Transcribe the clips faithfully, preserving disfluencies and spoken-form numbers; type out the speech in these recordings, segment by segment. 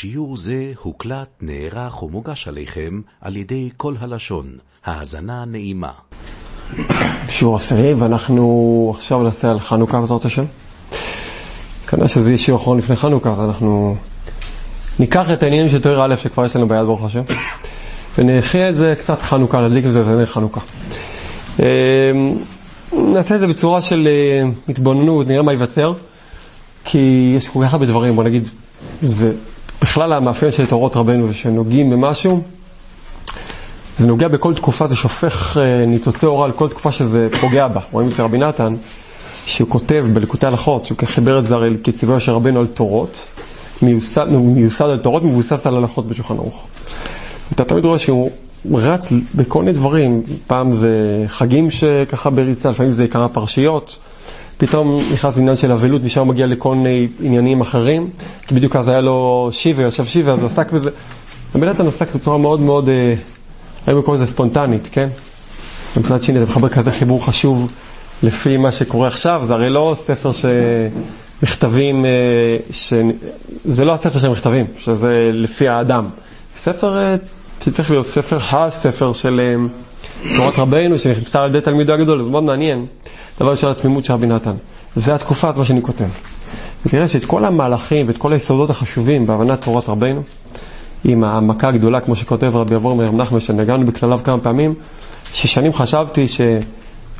שיעור זה הוקלט, נערך ומוגש עליכם על ידי כל הלשון. האזנה נעימה. שיעור עשירי, ואנחנו עכשיו נעשה על חנוכה בעזרת השם. כנראה שזה יהיה שיעור אחרון לפני חנוכה, אז אנחנו ניקח את העניינים של תורה א' שכבר יש לנו ביד ברוך השם, ונאחל את זה קצת חנוכה, נדליק את זה, זה נראה חנוכה. נעשה את זה בצורה של התבוננות, נראה מה ייווצר, כי יש כל כך הרבה דברים, בוא נגיד, זה בכלל המאפיין של תורות רבנו, שנוגעים במשהו, זה נוגע בכל תקופה, זה שופך ניצוצי אורה על כל תקופה שזה פוגע בה. רואים את זה רבי נתן, שהוא כותב בליקוטי הלכות, שהוא חיבר את זה הרי כציוויו של רבנו על תורות, מיוסד, מיוסד על תורות, מבוסס על הלכות בשולחן ערוך. אתה תמיד רואה שהוא רץ בכל מיני דברים, פעם זה חגים שככה בריצה, לפעמים זה עיקר הפרשיות, פתאום נכנס לעניין של אבלות, משם הוא מגיע לכל מיני עניינים אחרים, כי בדיוק אז היה לו שיבה, יושב שיבה, אז הוא עסק בזה. הבן אדם עסק בצורה מאוד מאוד, היום בכל זה ספונטנית, כן? במצד שני, אתה מחבר כזה חיבור חשוב לפי מה שקורה עכשיו, זה הרי לא ספר שמכתבים, ש... זה לא הספר שהם מכתבים, שזה לפי האדם. ספר שצריך להיות ספר הספר של תורת רבנו, שנכנסה על ידי תלמידו הגדול, זה מאוד מעניין. דבר של התמימות של רבי נתן. זה התקופה, זה מה שאני כותב. ותראה שאת כל המהלכים ואת כל היסודות החשובים בהבנת תורת רבנו, עם המכה הגדולה, כמו שכותב רבי אברהם מרב נחמן, שנגענו בכלליו כמה פעמים, ששנים חשבתי ש...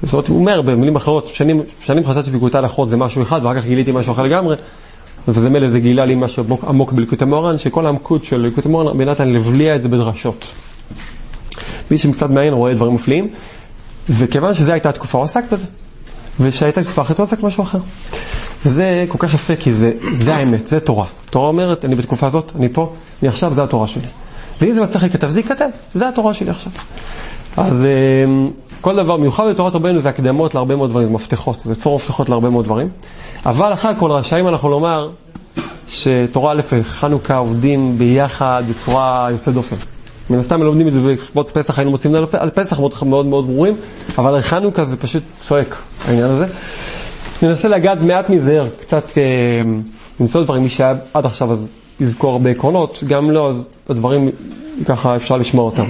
זאת אומרת, הוא אומר במילים אחרות, שנים, שנים חשבתי שבליקוטי הלכות זה משהו אחד, ואחר כך גיליתי משהו אחר לגמרי, וזה מלא זה גילה לי משהו עמוק, עמוק בליקוטי מוהר"ן, שכל העמקות של ליקוטי מוהר"ן, רבי נתן לבליע את זה בדרשות. מי שקצת מעין רואה דברים מפליאים, וכיוון שזו הייתה התקופה, הוא עסק בזה, ושהייתה תקופה אחרת, הוא עסק משהו אחר. וזה כל כך יפה, כי זה, זה האמת, זה תורה. תורה אומרת, אני בתקופה הזאת, אני פה, אני עכשיו, זה התורה שלי. ואם זה מצליח לכתב, זה יקטן, זה התורה שלי עכשיו. אז כל דבר מיוחד בתורת רבנו זה הקדמות להרבה מאוד דברים, זה מפתחות, זה צור מפתחות להרבה מאוד דברים. אבל אחר כל רשעים אנחנו לומר שתורה א' וחנוכה עובדים ביחד בצורה יוצאת דופן. מן הסתם לומדים את זה בסביבות פסח, היינו מוצאים על פסח מאוד מאוד מאוד ברורים, אבל חנוכה זה פשוט צועק, העניין הזה. ננסה להגעת מעט מזהר, קצת נמצא דברים, מי שהיה עד עכשיו אז יזכור הרבה עקרונות, גם לא, אז הדברים ככה אפשר לשמוע אותם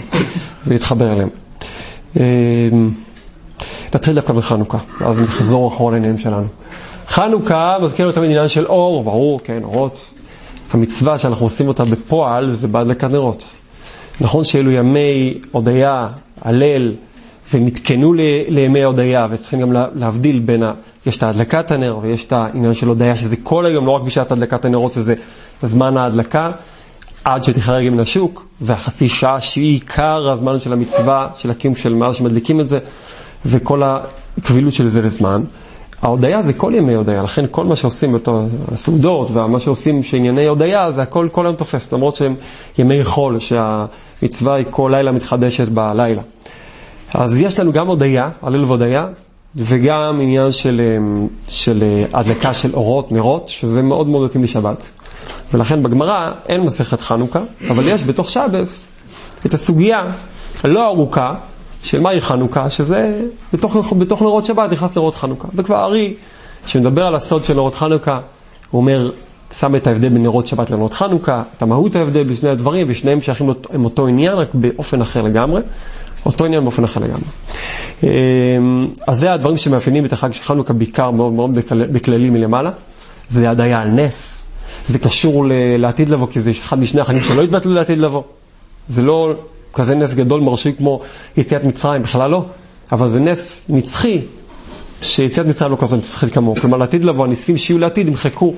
ולהתחבר אליהם. נתחיל דווקא בחנוכה, אז נחזור אחרון לעניינים שלנו. חנוכה מזכירים אותם עניין של אור, ברור, כן, אורות. המצווה שאנחנו עושים אותה בפועל זה בהדלקת נרות. נכון שאלו ימי הודיה, הלל, ומתקנו ל- לימי הודיה, וצריכים גם להבדיל בין, ה- יש את ההדלקת הנר ויש את העניין של הודיה, שזה כל היום, לא רק בשעת הדלקת הנרות, שזה זמן ההדלקה, עד שתחרג מן השוק, והחצי שעה שהיא עיקר הזמן של המצווה, של הקיום של מאז שמדליקים את זה, וכל הכבילות של זה לזמן. ההודיה זה כל ימי הודיה, לכן כל מה שעושים, הסעודות ומה שעושים שענייני הודיה, זה הכל כל היום תופס, למרות שהם ימי חול, שהמצווה היא כל לילה מתחדשת בלילה. אז יש לנו גם הודיה, הלל והודיה, וגם עניין של, של הדלקה של אורות, נרות, שזה מאוד מאוד מתאים לשבת. ולכן בגמרא אין מסכת חנוכה, אבל יש בתוך שבס את הסוגיה הלא ארוכה של מהי חנוכה, שזה בתוך, בתוך נרות שבת נכנס נרות חנוכה. וכבר הארי שמדבר על הסוד של נרות חנוכה, הוא אומר, שם את ההבדל בין נרות שבת לנרות חנוכה, את המהות ההבדל בשני הדברים, ושניהם שייכים עם אותו עניין, רק באופן אחר לגמרי. אותו עניין באופן אחר לגמרי. אז זה הדברים שמאפיינים את החג של חנוכה, בעיקר מאוד מאוד בכללי מלמעלה. זה הדיה על נס. זה קשור לעתיד לבוא, כי זה אחד משני החגים שלא התבטלו לעתיד לבוא. זה לא כזה נס גדול מרשי כמו יציאת מצרים, בכלל לא. אבל זה נס נצחי, שיציאת מצרים לא כזאת נצחית כמוהו. כלומר, לעתיד לבוא, הניסים שיהיו לעתיד, הם חכו,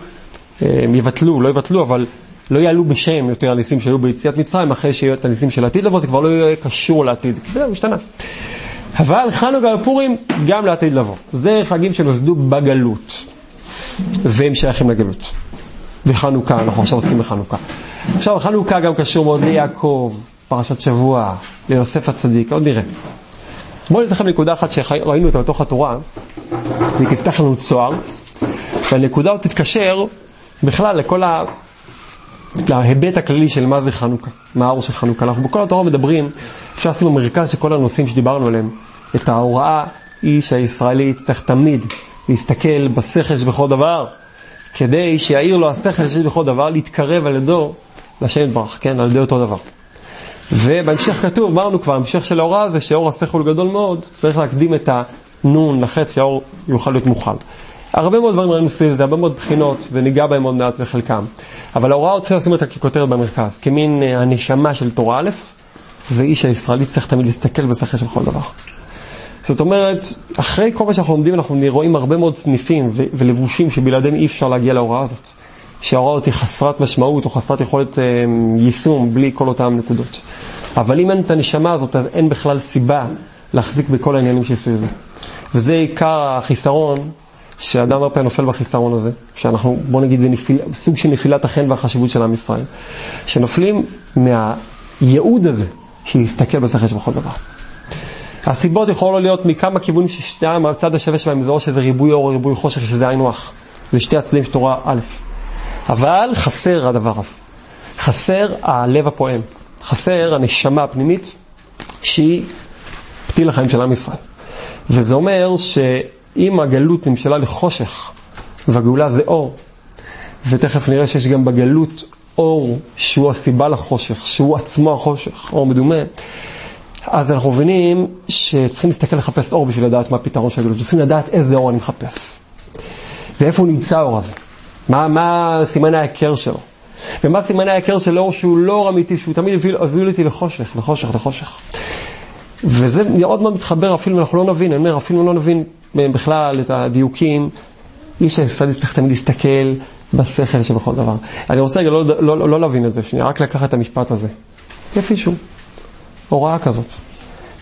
הם יבטלו, לא יבטלו, אבל לא יעלו בשם יותר הניסים שהיו ביציאת מצרים, אחרי שיהיו את הניסים של העתיד לבוא, זה כבר לא יהיה קשור לעתיד. זה משתנה. אבל חנוכה ופורים גם לעתיד לבוא. זה חגים שנוסדו בגלות, והם שייכים לגלות. וחנוכה, אנחנו עכשיו עוסקים בחנוכה. עכשיו, חנוכה גם קשור מאוד ליעקב, פרשת שבוע, ליוסף הצדיק, עוד נראה. בואו נזכר נקודה אחת שראינו אותה בתוך התורה, והיא תפתח לנו צוהר, והנקודה עוד תתקשר בכלל לכל ה... להיבט הכללי של מה זה חנוכה, מה האור של חנוכה. אנחנו בכל התורה מדברים, אפשר לשים במרכז של כל הנושאים שדיברנו עליהם, את ההוראה איש הישראלי צריך תמיד להסתכל בשכל שבכל דבר, כדי שיעיר לו השכל שיש בכל דבר להתקרב על ידו לשם יתברך, כן, על ידי אותו דבר. ובהמשך כתוב, אמרנו כבר, המשך של ההוראה זה שאור השכל גדול מאוד, צריך להקדים את הנון לחטא שהאור יוכל להיות מוכל. הרבה מאוד דברים ראינו סביב זה, הרבה מאוד בחינות, וניגע בהם עוד מעט וחלקם. אבל ההוראה עוד צריך לשים אותה ככותרת במרכז, כמין הנשמה של תורה א', זה איש הישראלי צריך תמיד להסתכל בשכל של כל דבר. זאת אומרת, אחרי כל מה שאנחנו לומדים, אנחנו רואים הרבה מאוד סניפים ו- ולבושים שבלעדיהם אי אפשר להגיע להוראה הזאת. שההוראה הזאת היא חסרת משמעות או חסרת יכולת אה, יישום בלי כל אותם נקודות. אבל אם אין את הנשמה הזאת, אז אין בכלל סיבה להחזיק בכל העניינים שעשו זה. וזה עיקר החיסרון, שאדם הרבה נופל בחיסרון הזה. שאנחנו, בוא נגיד, זה נפיל, סוג של נפילת החן והחשיבות של עם ישראל. שנופלים מהייעוד הזה, שיסתכל בשכל שבכל דבר. הסיבות יכולות להיות מכמה כיוונים ששתיים, הצד השווה שבהם זה או שזה ריבוי אור או ריבוי חושך, שזה עין וח. זה שתי הצדדים של תורה א'. אבל חסר הדבר הזה. חסר הלב הפועם. חסר הנשמה הפנימית שהיא פתיל לחיים של עם ישראל. וזה אומר שאם הגלות נמשלה לחושך, והגאולה זה אור, ותכף נראה שיש גם בגלות אור שהוא הסיבה לחושך, שהוא עצמו החושך, אור מדומה, אז אנחנו מבינים שצריכים להסתכל לחפש אור בשביל לדעת מה הפתרון של הגלות. צריכים לדעת איזה אור אני מחפש. ואיפה הוא נמצא האור הזה? מה, מה סימן ההיכר שלו? ומה סימן ההיכר של אור שהוא לא אור אמיתי, שהוא תמיד הביא אותי לחושך, לחושך, לחושך. וזה מאוד מאוד מתחבר, אפילו אנחנו לא נבין, אני אומר, אפילו לא נבין בכלל את הדיוקים. איש הישראלי צריך תמיד להסתכל בשכל שבכל דבר. אני רוצה רגע לא, לא, לא, לא להבין את זה, שני, רק לקחת את המשפט הזה. יפי שום. הוראה כזאת,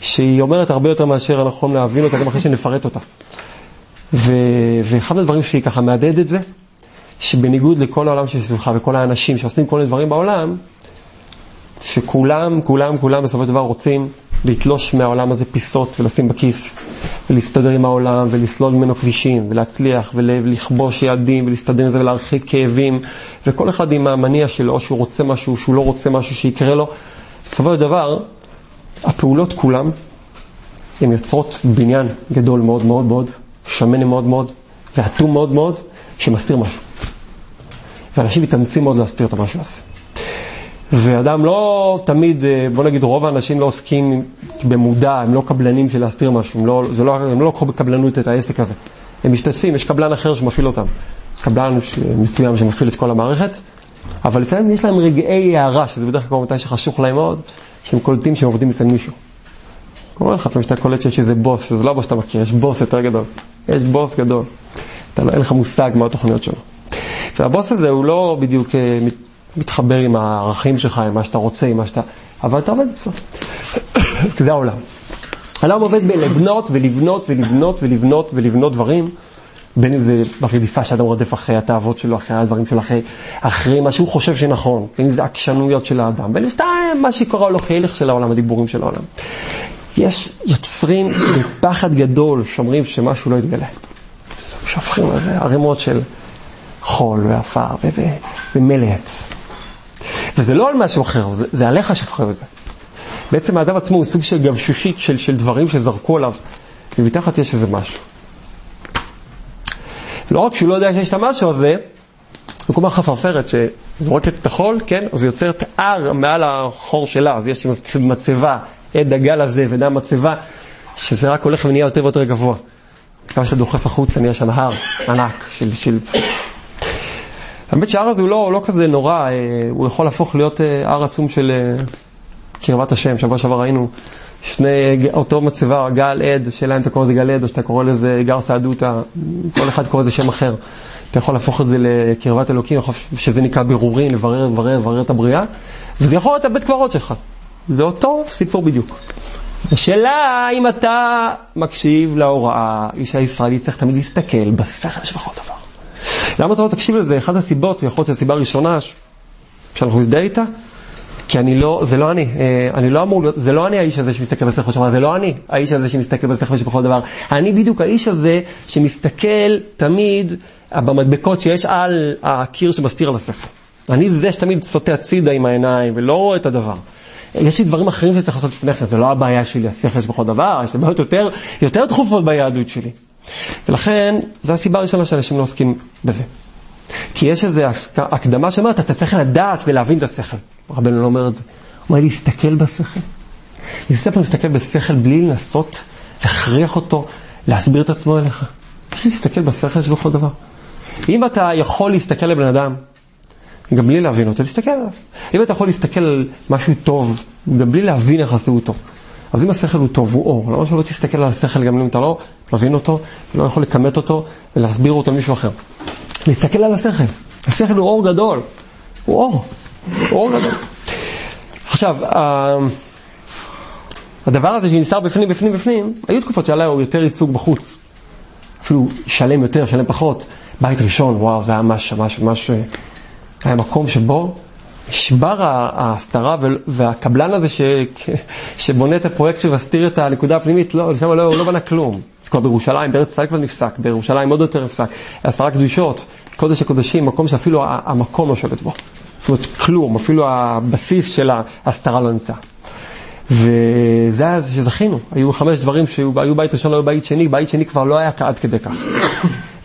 שהיא אומרת הרבה יותר מאשר אנחנו להבין אותה, גם אחרי שנפרט אותה. ו... ואחד הדברים שהיא ככה מעדד את זה, שבניגוד לכל העולם שסביבך, וכל האנשים שעושים כל מיני דברים בעולם, שכולם, כולם, כולם בסופו של דבר רוצים להתלוש מהעולם הזה פיסות, ולשים בכיס, ולהסתדר עם העולם, ולסלול ממנו כבישים, ולהצליח, ולכבוש יעדים, ולהסתדר עם זה, ולהרחיק כאבים, וכל אחד עם המניע שלו, או שהוא רוצה משהו, שהוא לא רוצה משהו שיקרה לו. בסופו של דבר, הפעולות כולם הן יוצרות בניין גדול מאוד מאוד מאוד, שמן מאוד מאוד ועטום מאוד מאוד שמסתיר משהו, ואנשים מתאמצים מאוד להסתיר את המשהו הזה. ואדם לא תמיד, בוא נגיד רוב האנשים לא עוסקים במודע, הם לא קבלנים של להסתיר משהו, הם לא, זה לא, הם לא לוקחו בקבלנות את העסק הזה, הם משתתפים, יש קבלן אחר שמפעיל אותם, קבלן מסוים שמפעיל את כל המערכת, אבל לפעמים יש להם רגעי הערה, שזה בדרך כלל מתי שחשוך להם מאוד, שהם קולטים שהם עובדים אצל מישהו. אומר לך, אתה קולט שיש איזה בוס, זה לא הבוס שאתה מכיר, יש בוס יותר גדול. יש בוס גדול. אתה לא, אין לך מושג מה התוכניות שלו. והבוס הזה הוא לא בדיוק מתחבר עם הערכים שלך, עם מה שאתה רוצה, עם מה שאתה... אבל אתה עובד אצלו. זה העולם. העולם עובד בלבנות ולבנות ולבנות ולבנות ולבנות דברים, בין אם זה ברדיפה שאדם רודף אחרי התאוות שלו, אחרי הדברים שלו, אחרי, אחרי מה שהוא חושב שנכון, בין אם זה עקשנויות של האדם, בין אם זה מה שקורה הולך הלך של העולם, הדיבורים של העולם. יש יוצרים בפחד גדול, שומרים שמשהו לא יתגלה. שופכים על זה ערימות של חול ואפר ו- ו- ומלט. וזה לא על משהו אחר, זה, זה עליך שפכים את זה. בעצם האדם עצמו הוא סוג של גבשושית של, של דברים שזרקו עליו, ומתחת יש איזה משהו. לא רק שהוא לא יודע שיש את המשהו הזה, הוא כמו חפרפרת שזורקת את החול, כן? אז היא יוצרת ער מעל החור שלה, אז יש מצבה, עד הגל הזה ודם מצבה, שזה רק הולך ונהיה יותר ויותר גבוה. כבר שאתה דוחף החוץ, נהיה שם הר ענק של... של... האמת שהער הזה הוא לא, לא כזה נורא, הוא יכול להפוך להיות ער עצום של קרבת השם, שבוע שעבר ראינו. שני, אותו מצבה, גל עד, שאלה אם אתה קורא לזה גל עד או שאתה קורא לזה גר סעדותה, כל אחד קורא לזה שם אחר. אתה יכול להפוך את זה לקרבת אלוקים, שזה נקרא בירורים, לברר, לברר, לברר את הבריאה, וזה יכול להיות הבית קברות שלך. זה אותו סיפור בדיוק. השאלה אם אתה מקשיב להוראה, איש הישראלי צריך תמיד להסתכל בשכל שבכל דבר. למה אתה לא תקשיב לזה? אחת הסיבות, זה יכול להיות הסיבה הראשונה שאנחנו נדע איתה, כי אני לא, זה לא אני, אני לא אמור להיות, זה לא אני האיש הזה שמסתכל בשכל שבכל דבר, זה לא אני האיש הזה שמסתכל בשכל שבכל דבר. אני בדיוק האיש הזה שמסתכל תמיד במדבקות שיש על הקיר שמסתיר על השכל. אני זה שתמיד סוטה הצידה עם העיניים ולא רואה את הדבר. יש לי דברים אחרים שצריך לעשות לפני כן, זה לא הבעיה שלי, השכל שבכל דבר, יש בעיות יותר, יותר דחופות ביהדות שלי. ולכן, זו הסיבה הראשונה שאנשים לא עוסקים בזה. כי יש איזו הקדמה שאומרת, אתה צריך לדעת ולהבין את השכל. רבנו לא אומר את זה. הוא אומר, להסתכל בשכל. להסתכל בשכל בלי לנסות, להכריח אותו, להסביר את עצמו אליך. להסתכל בשכל שלו כל דבר. אם אתה יכול להסתכל לבן אדם, גם בלי להבין אותו, להסתכל עליו. אם אתה יכול להסתכל על משהו טוב, גם בלי להבין איך עשו אותו. אז אם השכל הוא טוב, הוא אור. למה שלא תסתכל על השכל, גם אם אתה לא מבין אותו, לא יכול לקמת אותו ולהסביר אותו מישהו אחר. להסתכל על השכל. השכל הוא אור גדול. הוא אור. הוא אור גדול. עכשיו, הדבר הזה שנסתר בפנים, בפנים, בפנים, היו תקופות שעליה הוא יותר ייצוג בחוץ. אפילו שלם יותר, שלם פחות. בית ראשון, וואו, זה היה ממש, ממש, ממש... היה מקום שבו שבר ההסתרה והקבלן הזה ש... שבונה את הפרויקט שמסתיר את הנקודה הפנימית, לא, לפעמים לא, לא בנה כלום. זה כבר בירושלים, בארץ ישראל כבר נפסק, בירושלים עוד יותר נפסק. עשרה קדושות, קודש הקודשים, מקום שאפילו המקום לא שולט בו. זאת אומרת, כלום, אפילו הבסיס של ההסתרה לא נמצא. וזה היה שזכינו. היו חמש דברים שהיו בית ראשון, לא היו בית שני, בית שני כבר לא היה עד כדי כך.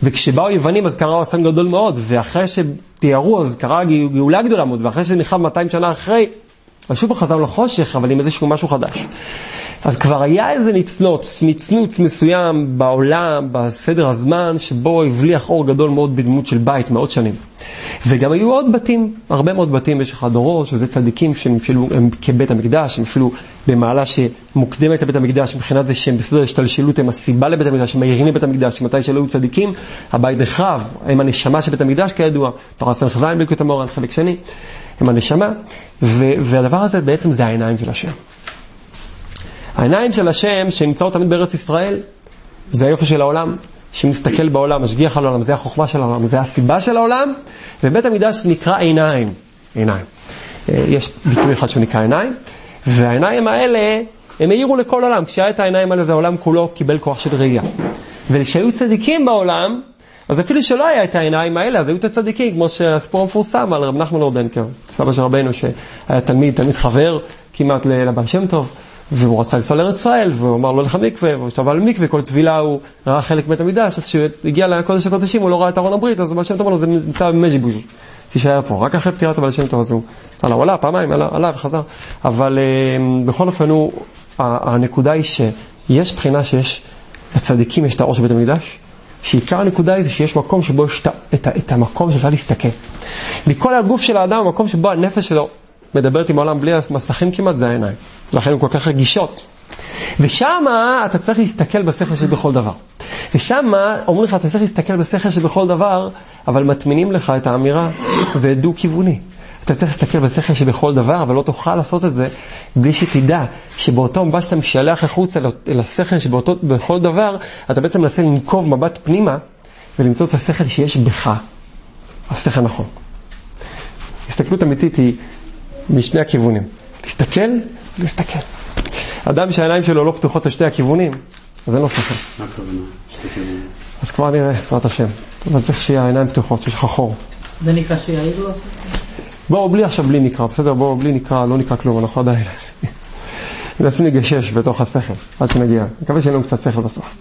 וכשבאו יוונים אז קרה אסון גדול מאוד, ואחרי שתיארו אז קרה גאולה גדולה מאוד, ואחרי שנחב מאתיים שנה אחרי, אז שוב חזרנו לחושך, אבל עם איזשהו משהו חדש. אז כבר היה איזה נצנוץ, נצנוץ מסוים בעולם, בסדר הזמן, שבו הבליח אור גדול מאוד בדמות של בית, מאות שנים. וגם היו עוד בתים, הרבה מאוד בתים במשך הדורות, שזה צדיקים שהם אפילו כבית המקדש, הם אפילו במעלה שמוקדמת לבית המקדש, מבחינת זה שהם בסדר השתלשלות, הם הסיבה לבית המקדש, הם מהירים לבית המקדש, שמתי שלא היו צדיקים, הבית נחרב, הם הנשמה של בית המקדש כידוע, תורה א בליקוד המאורן, חלק שני, הם הנשמה, ו- והדבר הזה בעצם זה העיניים של השם. העיניים של השם שנמצאו תמיד בארץ ישראל, זה היופי של העולם, שמסתכל בעולם, משגיח על העולם, זה החוכמה של העולם, זה הסיבה של העולם, ובית המקדש נקרא עיניים. עיניים. יש ביטוי אחד שנקרא עיניים, והעיניים האלה, הם העירו לכל העולם. כשהיה את העיניים האלה, זה העולם כולו קיבל כוח של ראייה. וכשהיו צדיקים בעולם, אז אפילו שלא היה את העיניים האלה, אז היו את הצדיקים, כמו שהסיפור המפורסם על רב נחמן אורדנקר, סבא של רבנו שהיה תלמיד, תלמיד חבר כמעט לבעל שם טוב, והוא רצה לנסוע לארץ ישראל, והוא אמר לו לך מקווה, והוא שטבע על מקווה, כל טבילה הוא ראה חלק בית המקדש, עד שהגיע לקודש הקודשים, הוא לא ראה את ארון הברית, אז הבעל שם טוב אמר לו, זה נמצא במז'יבוז' תישאר פה, רק אחרי פטירת הבעל שם טוב הזה, הוא עלה פעמיים, עלה וחזר, אבל בכל אופן הנקודה היא שיש בחינה שיש, לצדיקים יש את האור של בית המקדש, שעיקר הנקודה היא זה שיש מקום שבו יש את המקום שאפשר להסתכל. מכל הגוף של האדם, המקום שבו הנפש שלו מדברת עם העולם בלי המסכים כמעט, זה העיניים. לכן הם כל כך רגישות. ושם אתה צריך להסתכל בשכל שבכל דבר. ושם אומרים לך, אתה צריך להסתכל בשכל שבכל דבר, אבל מטמינים לך את האמירה, זה דו-כיווני. אתה צריך להסתכל בשכל שבכל דבר, אבל לא תוכל לעשות את זה בלי שתדע שבאותו מבט שאתה משלח החוצה אל השכל שבכל דבר, אתה בעצם מנסה לנקוב מבט פנימה ולמצוא את השכל שיש בך. השכל נכון. הסתכלות אמיתית היא משני הכיוונים. להסתכל, להסתכל. אדם שהעיניים שלו לא פתוחות לשתי הכיוונים, אז אין לו שכל. מה הכוונה? שתי כיוונים. אז כבר נראה, פרט השם. אבל צריך שיהיה העיניים פתוחות, שיש חור. זה נקרא שיעיד לו? בואו בלי עכשיו בלי נקרא, בסדר? בואו בלי נקרא, לא נקרא כלום, אנחנו עדיין נעשים לגשש בתוך השכל, עד שנגיע. מקווה שאין לנו קצת שכל בסוף.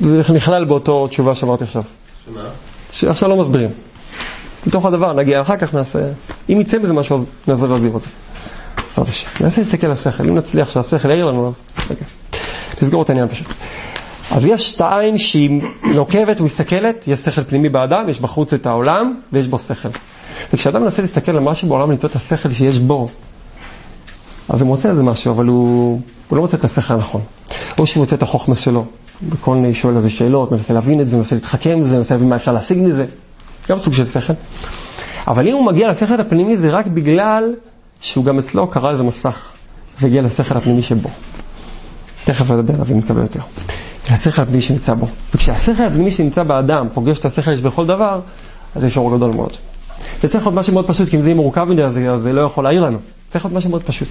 זה נכלל באותו תשובה שאמרתי עכשיו. שמה? שעכשיו לא מסבירים. בתוך הדבר, נגיע אחר כך נעשה, אם יצא בזה משהו, נעזר להסביר את זה. בסדר השם. נעשה להסתכל על השכל, אם נצליח שהשכל יעיר לנו, אז נסגור את העניין פשוט. אז יש את העין שהיא נוקבת ומסתכלת, יש שכל פנימי באדם, יש בחוץ את העולם ויש בו שכל. וכשאדם מנסה להסתכל על משהו בעולם ולמצוא את השכל שיש בו, אז הוא מוצא איזה משהו, אבל הוא, הוא לא מוצא את השכל הנכון. או שהוא מוצא את החוכמה שלו, בכל מיני שואל איזה שאלות, מנסה להבין את זה, מנסה להתחכם בזה, מנסה להבין מה אפשר להשיג מזה, גם סוג של שכל. אבל אם הוא מגיע לשכל הפנימי זה רק בגלל שהוא גם אצלו קרא איזה מסך, והגיע לשכל הפנימי שבו. תכף נדבר עליו ונקבל יותר. השכל הפנימי שנמצא בו. וכשהשכל הפנימי שנמצא באדם פוגש את השכל יש בכל דבר, אז יש אור גדול מאוד. וצריך עוד משהו מאוד פשוט, כי אם זה מורכב מדי, אז זה לא יכול להעיר לנו. צריך עוד משהו מאוד פשוט.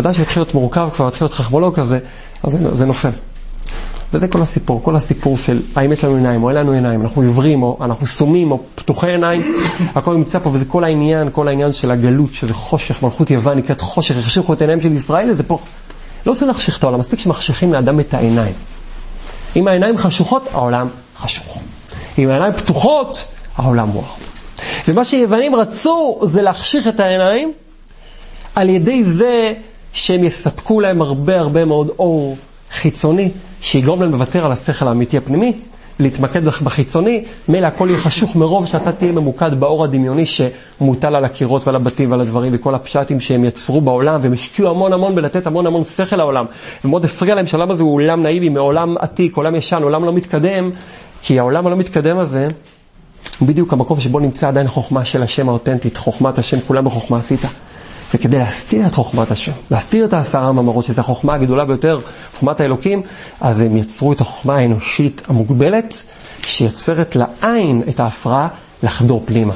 אדם שהתחיל להיות מורכב, כבר התחיל להיות חכמולוג כזה, אז זה נופל. וזה כל הסיפור, כל הסיפור של האם יש לנו עיניים, או אין לנו עיניים, אנחנו עיוורים, או אנחנו סומים, או פתוחי עיניים, הכל נמצא פה, וזה כל העניין, כל העניין של הגלות, שזה חושך, מלכות יוון, נקראת חושך, החשיכו את העיניים של ישראל, זה פה. לא עושה להחשיך את העולם, מספיק שמחשיכים לאדם את העיניים. אם העיניים חשוכות, העולם חשוך. עם העיניים פתוחות, העולם מואר. ומה שיוונים רצו זה להחשיך את העיניים על ידי זה שהם יספקו להם הרבה הרבה מאוד אור חיצוני שיגרום להם לוותר על השכל האמיתי הפנימי, להתמקד בחיצוני, מילא הכל יהיה חשוך מרוב שאתה תהיה ממוקד באור הדמיוני שמוטל על הקירות ועל הבתים ועל הדברים וכל הפשטים שהם יצרו בעולם, והם השקיעו המון המון בלתת המון המון שכל לעולם, ומאוד הפריע להם שהעולם הזה הוא עולם נאיבי, מעולם עתיק, עולם ישן, עולם לא מתקדם, כי העולם הלא מתקדם הזה בדיוק המקום שבו נמצא עדיין חוכמה של השם האותנטית, חוכמת השם, כולם בחוכמה עשית. וכדי להסתיר את חוכמת השם, להסתיר את העשרה המאמרות, שזו החוכמה הגדולה ביותר, חוכמת האלוקים, אז הם יצרו את החוכמה האנושית המוגבלת, שיוצרת לעין את ההפרעה לחדור פנימה.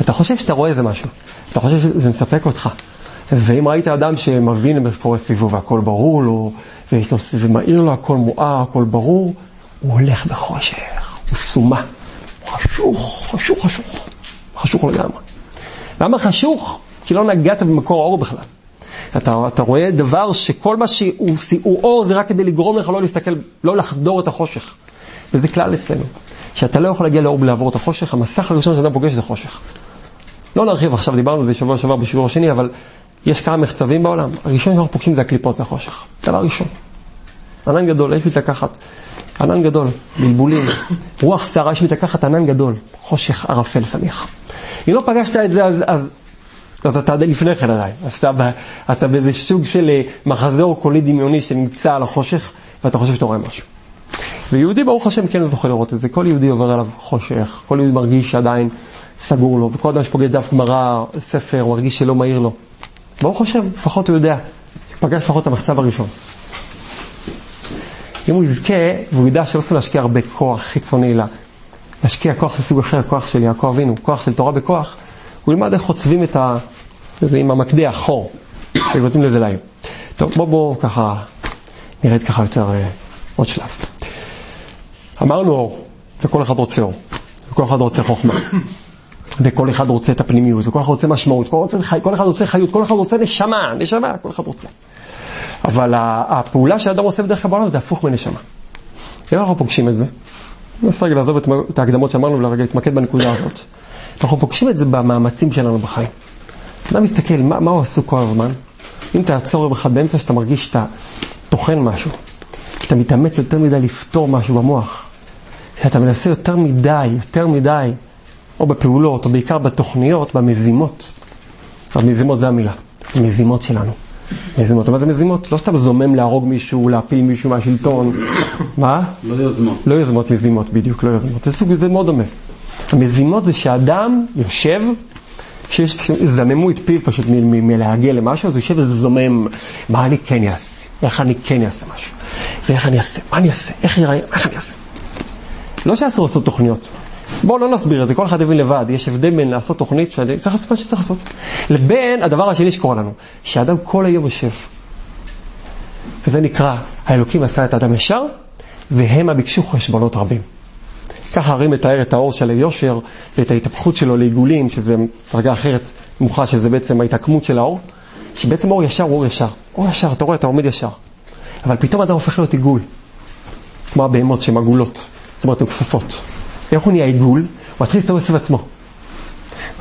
אתה חושב שאתה רואה איזה משהו, אתה חושב שזה מספק אותך. ואם ראית אדם שמבין מה שקורה סביבו, והכל ברור לו, ויש לו, ומאיר לו, הכל מואר, הכל ברור, הוא הולך בחושך, הוא סומה. חשוך, חשוך, חשוך. חשוך לגמרי. למה חשוך? כי לא נגעת במקור האור בכלל. אתה, אתה רואה דבר שכל מה שהוא אור זה רק כדי לגרום לך לא להסתכל, לא לחדור את החושך. וזה כלל אצלנו. שאתה לא יכול להגיע לאור בלעבור את החושך, המסך הראשון שאתה פוגש זה חושך. לא נרחיב, עכשיו דיברנו זה שבוע שעבר בשיעור השני, אבל יש כמה מחצבים בעולם. הראשון שאנחנו פוגשים זה הקליפות, זה החושך. דבר ראשון. ענן גדול, יש מתלקחת. ענן גדול, בלבולים, רוח סערה, יש מתלקחת ענן גדול, חושך, ערפל, סמיך. אם לא פגשת את זה, אז, אז, אז אתה לפני כן עדיין. אתה, אתה באיזה סוג של מחזור קולי דמיוני שנמצא על החושך, ואתה חושב שאתה רואה משהו. ויהודי, ברוך השם, כן זוכה לראות את זה. כל יהודי עובר עליו חושך, כל יהודי מרגיש שעדיין סגור לו, וכל אדם שפוגש דף גמרא, ספר, הוא מרגיש שלא מהיר לו. ברוך השם, לפחות הוא יודע, פגש לפחות את המחצב הראשון. אם הוא יזכה, והוא ידע שלא עושה להשקיע הרבה כוח חיצוני, לה. להשקיע כוח בסוג אחר, כוח של יעקב אבינו, כוח של תורה בכוח, הוא ילמד איך חוצבים את ה... זה עם המקדה, החור, וגותנים לזה להם. טוב, בוא בוא ככה, נראית ככה יותר אה, עוד שלב. אמרנו אור, וכל אחד רוצה אור, וכל אחד רוצה חוכמה, וכל אחד רוצה את הפנימיות, וכל אחד רוצה משמעות, כל, רוצה חי... כל אחד רוצה חיות, כל אחד רוצה נשמה, נשמה, כל אחד רוצה. אבל הפעולה שהאדם עושה בדרך כלל בעולם זה הפוך מנשמה. איך אנחנו פוגשים את זה? נעשה רגע לעזוב את ההקדמות שאמרנו ולרגע להתמקד בנקודה הזאת. אנחנו פוגשים את זה במאמצים שלנו בחיים. אתה מסתכל, מה, מה הוא עשו כל הזמן? אם תעצור לך באמצע שאתה מרגיש שאתה תוכן משהו, שאתה מתאמץ יותר מדי לפתור משהו במוח, שאתה מנסה יותר מדי, יותר מדי, או בפעולות, או בעיקר בתוכניות, במזימות. המזימות זה המילה, המזימות שלנו. מזימות, מה זה מזימות? לא שאתה זומם להרוג מישהו, להפיל מישהו מהשלטון. מה? לא יוזמות. לא יוזמות, מזימות, בדיוק, לא יוזמות. זה סוג, זה מאוד דומה. המזימות זה שאדם יושב, שזממו את פיו פשוט מלהגיע למשהו, אז הוא יושב וזומם, מה אני כן אעשה? איך אני כן אעשה משהו? ואיך אני אעשה? מה אני אעשה? איך יראה? איך אני אעשה? לא שאסור לעשות תוכניות. בואו לא נסביר את זה, כל אחד הבין לבד, יש הבדל בין לעשות תוכנית שצריך לעשות מה שצריך לעשות, לבין הדבר השני שקורה לנו, שהאדם כל היום יושב. וזה נקרא, האלוקים עשה את האדם ישר, והם ביקשו חשבונות רבים. ככה הרי מתאר את האור של היושר, ואת ההתהפכות שלו לעיגולים, שזה דרגה אחרת מוחה, שזה בעצם ההתעקמות של האור, שבעצם אור ישר הוא אור ישר. אור ישר, אתה רואה, אתה עומד ישר. אבל פתאום האדם הופך להיות עיגול, כמו הבהמות שהן עגולות, זאת אומרת, הן כפופות. איך הוא נהיה עיגול? הוא מתחיל לסתובב סביב עצמו.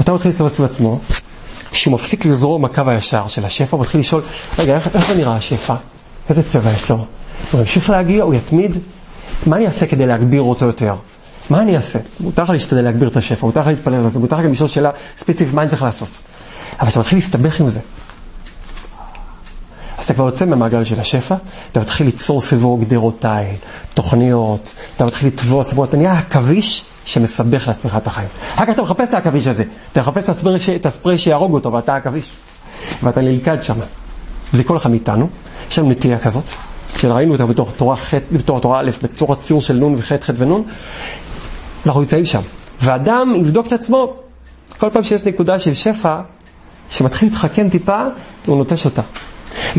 אתה מתחיל לסתובב סביב עצמו, כשהוא מפסיק לזרום הקו הישר של השפע, הוא מתחיל לשאול, רגע, איך, איך נראה השפע? איזה צבע יש לו? הוא ממשיך להגיע, הוא יתמיד. מה אני אעשה כדי להגביר אותו יותר? מה אני אעשה? מותר לך להשתדל להגביר את השפע, מותר לך להתפלל לזה, מותר לך גם לשאול שאלה ספציפית, מה אני צריך לעשות? אבל אתה מתחיל להסתבך עם זה. אז אתה כבר יוצא מהמעגל של השפע, אתה מתחיל ליצור סביבו גדרותיי, תוכניות, אתה מתחיל לטבוע סביבו, אתה נהיה הכביש שמסבך לעצמך את החיים. רק אתה מחפש את הכביש הזה, אתה מחפש את הספרי שיהרוג אותו, ואתה הכביש. ואתה נלכד שם. זה כל אחד מאיתנו, יש שם נטייה כזאת, שראינו אותה בתור תורה, ח... בתור תורה א', בתור הציור של נון וח' ח' ונון, אנחנו יוצאים שם. ואדם יבדוק את עצמו, כל פעם שיש נקודה של שפע, שמתחיל להתחכן טיפה, הוא נוטש אותה.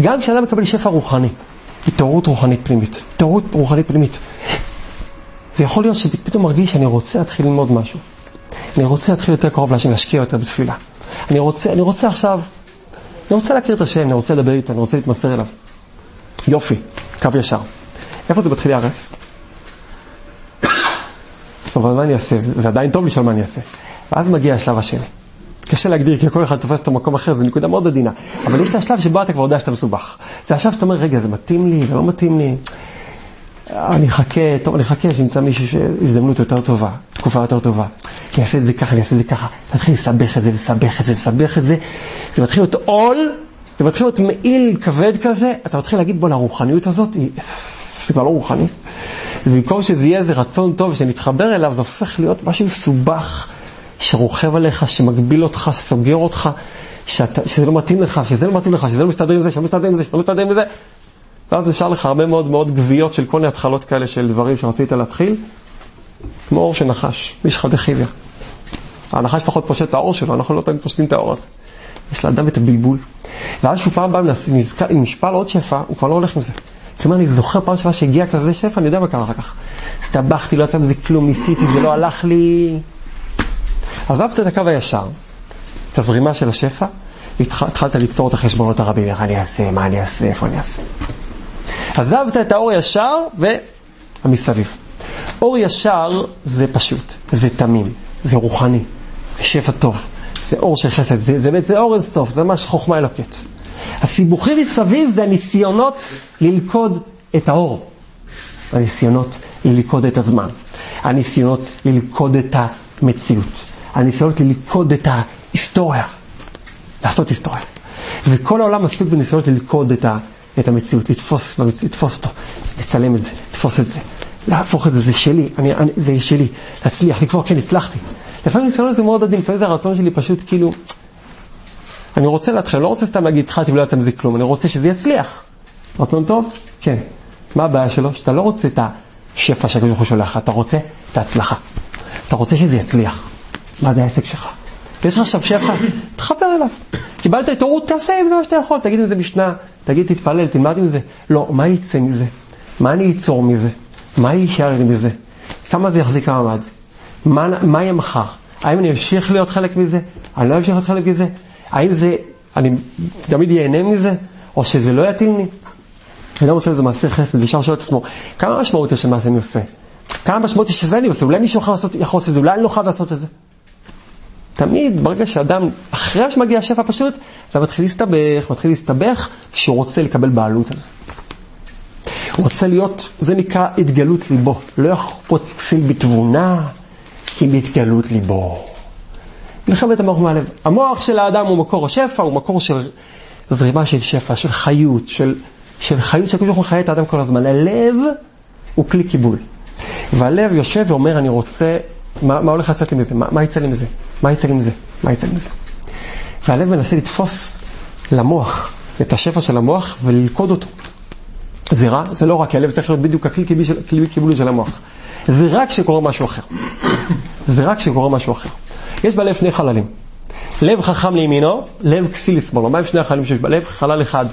גם כשאדם מקבל שפע רוחני, התעוררות רוחנית פנימית, התעוררות רוחנית פנימית, זה יכול להיות שפתאום מרגיש שאני רוצה להתחיל ללמוד משהו, אני רוצה להתחיל יותר קרוב להשם, להשקיע יותר בתפילה, אני רוצה, אני רוצה עכשיו, אני רוצה להכיר את השם, אני רוצה לדבר איתו, אני רוצה להתמסר אליו. יופי, קו ישר. איפה זה מתחיל להרס? טוב, אבל מה אני אעשה? זה, זה עדיין טוב לשאול מה אני אעשה. ואז מגיע השלב השני. קשה להגדיר, כי כל אחד תופס את המקום אחר, זה נקודה מאוד עדינה. אבל יש את השלב שבו אתה כבר יודע שאתה מסובך. זה השלב שאתה אומר, רגע, זה מתאים לי, זה לא מתאים לי. אני אחכה, טוב, אני אחכה שימצא מישהו שהזדמנות יותר טובה, תקופה יותר טובה. אני אעשה את זה ככה, אני אעשה את זה ככה. אתה מתחיל לסבך את זה, לסבך את זה, לסבך את זה. זה מתחיל להיות עול, זה מתחיל להיות מעיל כבד כזה. אתה מתחיל להגיד, בוא, לרוחניות הזאת, היא... זה כבר לא רוחני. ובמקום שזה יהיה איזה רצון טוב שנתחבר אליו, זה הופך להיות משהו מסובך שרוכב עליך, שמגביל אותך, סוגר אותך, שאתה, שזה לא מתאים לך, שזה לא מתאים לך, שזה לא מסתדר עם זה, שלא מסתדר עם זה, שלא מסתדר עם זה. ואז נשאר לך הרבה מאוד מאוד גביעות של כל מיני התחלות כאלה של דברים שרצית להתחיל, כמו אור שנחש, יש חדי חיביה. הנחש פחות פושט את האור שלו, אנחנו לא תמיד פושטים את האור הזה. יש לאדם את הבלבול. ואז שהוא פעם בא נזכר, אם נשפע לו עוד שפע, הוא כבר לא הולך מזה. כלומר, אני זוכר פעם שבא שהגיע כזה שפע, אני יודע מה קרה אחר כך. הסתבכתי, לא יצא מזה כלום, ניסיתי, זה לא הלך לי. עזבת את הקו הישר, את הזרימה של השפע, והתחלת ליצור את החשבונות הרבים, איך אני אעשה, מה אני אעשה, איפה אני אעשה. עזבת את האור ישר והמסביב. אור ישר זה פשוט, זה תמים, זה רוחני, זה שפע טוב, זה אור של חסד, זה, זה, זה, זה אור אין סוף, זה ממש חוכמה אלוקית. הסיבוכים מסביב זה הניסיונות ללכוד את האור, הניסיונות ללכוד את הזמן, הניסיונות ללכוד את המציאות, הניסיונות ללכוד את ההיסטוריה, לעשות היסטוריה. וכל העולם עסוק בניסיונות ללכוד את, ה, את המציאות, לתפוס, לתפוס אותו, לצלם את זה, לתפוס את זה, להפוך את זה, זה שלי, אני, אני, זה שלי, להצליח, לקבוע, כן, הצלחתי. לפעמים ניסיונות זה מאוד עדין, לפעמים זה הרצון שלי פשוט כאילו... אני רוצה להתחיל, לא רוצה סתם להגיד, התחלתי ולא יצא מזה כלום, אני רוצה שזה יצליח. רצון טוב? כן. מה הבעיה שלו? שאתה לא רוצה את השפע שהקדוש ברוך הוא שולח, אתה רוצה את ההצלחה. אתה רוצה שזה יצליח. מה זה העסק שלך? יש לך עכשיו שפע? תחבר אליו. קיבלת התעוררות, תעשה עם זה מה שאתה יכול, תגיד עם זה משנה, תגיד תתפלל, תלמד עם זה. לא, מה יצא מזה? מה אני ייצור מזה? מה יישאר מזה? כמה זה יחזיק המעמד? מה, מה יהיה מחר? האם אני אמשיך להיות חלק מזה? אני לא אמשיך להיות חלק מזה? האם זה, אני תמיד ייהנה מזה, או שזה לא יתאים לי? אני לא עושה איזה מעשה חסד, ישר שואל את עצמו, כמה משמעות יש למה שאני עושה? כמה משמעות יש שזה אני עושה? אולי מישהו יכול לעשות, יכול לעשות את זה, אולי אני לא חייב לעשות את זה. תמיד, ברגע שאדם, אחרי שמגיע השפע פשוט, זה מתחיל להסתבך, מתחיל להסתבך, כשהוא רוצה לקבל בעלות על זה. הוא רוצה להיות, זה נקרא התגלות ליבו. לא יחפוץ כסיל בתבונה, כי בהתגלות ליבו. נלחם את המוח מהלב. המוח של האדם הוא מקור השפע, הוא מקור של זרימה של שפע, של חיות, של, של חיות שהקדוש ברוך הוא חיה את האדם כל הזמן. הלב הוא כלי קיבול. והלב יושב ואומר, אני רוצה, מה, מה הולך לצאת לי מזה? מה, מה יצא לי מזה? מה יצא לי מזה? מה יצא לי מזה? והלב מנסה לתפוס למוח, את השפע של המוח וללכוד אותו. זה רע, זה לא רק, הלב צריך להיות בדיוק הכלי קיבול של, כלי קיבול של המוח. זה רק כשקורה משהו אחר. זה רק כשקורה משהו אחר. יש בלב שני חללים. לב חכם לימינו, לב כסיל לשמאלו. מה הם שני החללים שיש בלב? חלל אחד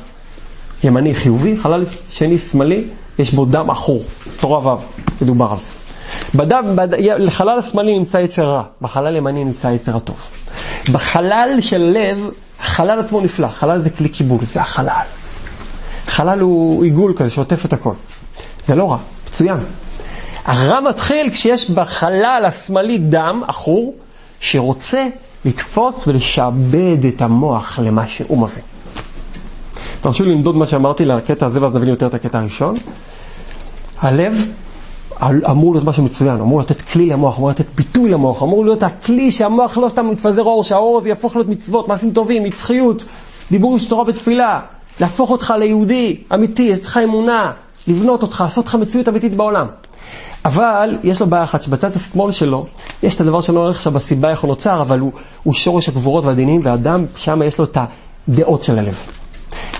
ימני חיובי, חלל שני שמאלי, יש בו דם אחור. תורה ו, מדובר על זה. בדם, בד... לחלל השמאלי נמצא יצר רע, בחלל ימני נמצא יצר הטוב. בחלל של לב, החלל עצמו נפלא. חלל זה כלי קיבול, זה החלל. חלל הוא עיגול כזה שעוטף את הכל. זה לא רע, מצוין. הרע מתחיל כשיש בחלל השמאלי דם אחור, שרוצה לתפוס ולשעבד את המוח למה שהוא מבין. תרשו לי למדוד מה שאמרתי לקטע הזה, ואז נבין יותר את הקטע הראשון. הלב אמור להיות משהו מצוין, אמור לתת כלי למוח, אמור לתת ביטוי למוח, אמור להיות הכלי שהמוח לא סתם מתפזר אור, שהאור הזה יהפוך להיות מצוות, מעשים טובים, מצחיות, דיבור של תורה בתפילה, להפוך אותך ליהודי אמיתי, יש לך אמונה, לבנות אותך, לעשות לך מציאות אמיתית בעולם. אבל יש לו בעיה אחת, שבצד השמאל שלו, יש את הדבר שלא הולך שבסיבה איך הוא נוצר, אבל הוא, הוא שורש הגבורות והדינים, והאדם שם יש לו את הדעות של הלב.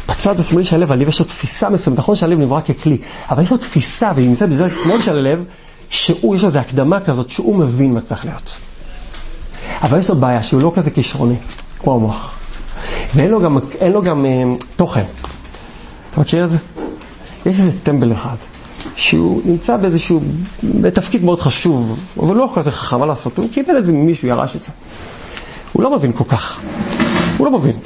בצד השמאלי של הלב, הלב יש לו תפיסה מסוימת, נכון שהלב נברא ככלי, אבל יש לו תפיסה, והיא נמצאת בצד השמאל של הלב, שהוא, יש לו איזו הקדמה כזאת, שהוא מבין מה צריך להיות. אבל יש לו בעיה, שהוא לא כזה כישרוני, כמו המוח. ואין לו גם, אין לו גם אה, תוכן. אתה מכיר את זה? יש איזה טמבל אחד. שהוא נמצא באיזשהו תפקיד מאוד חשוב, אבל לא כזה חכם, מה לעשות? הוא קיבל את זה ממישהו, ירש את זה. הוא לא מבין כל כך. הוא לא מבין.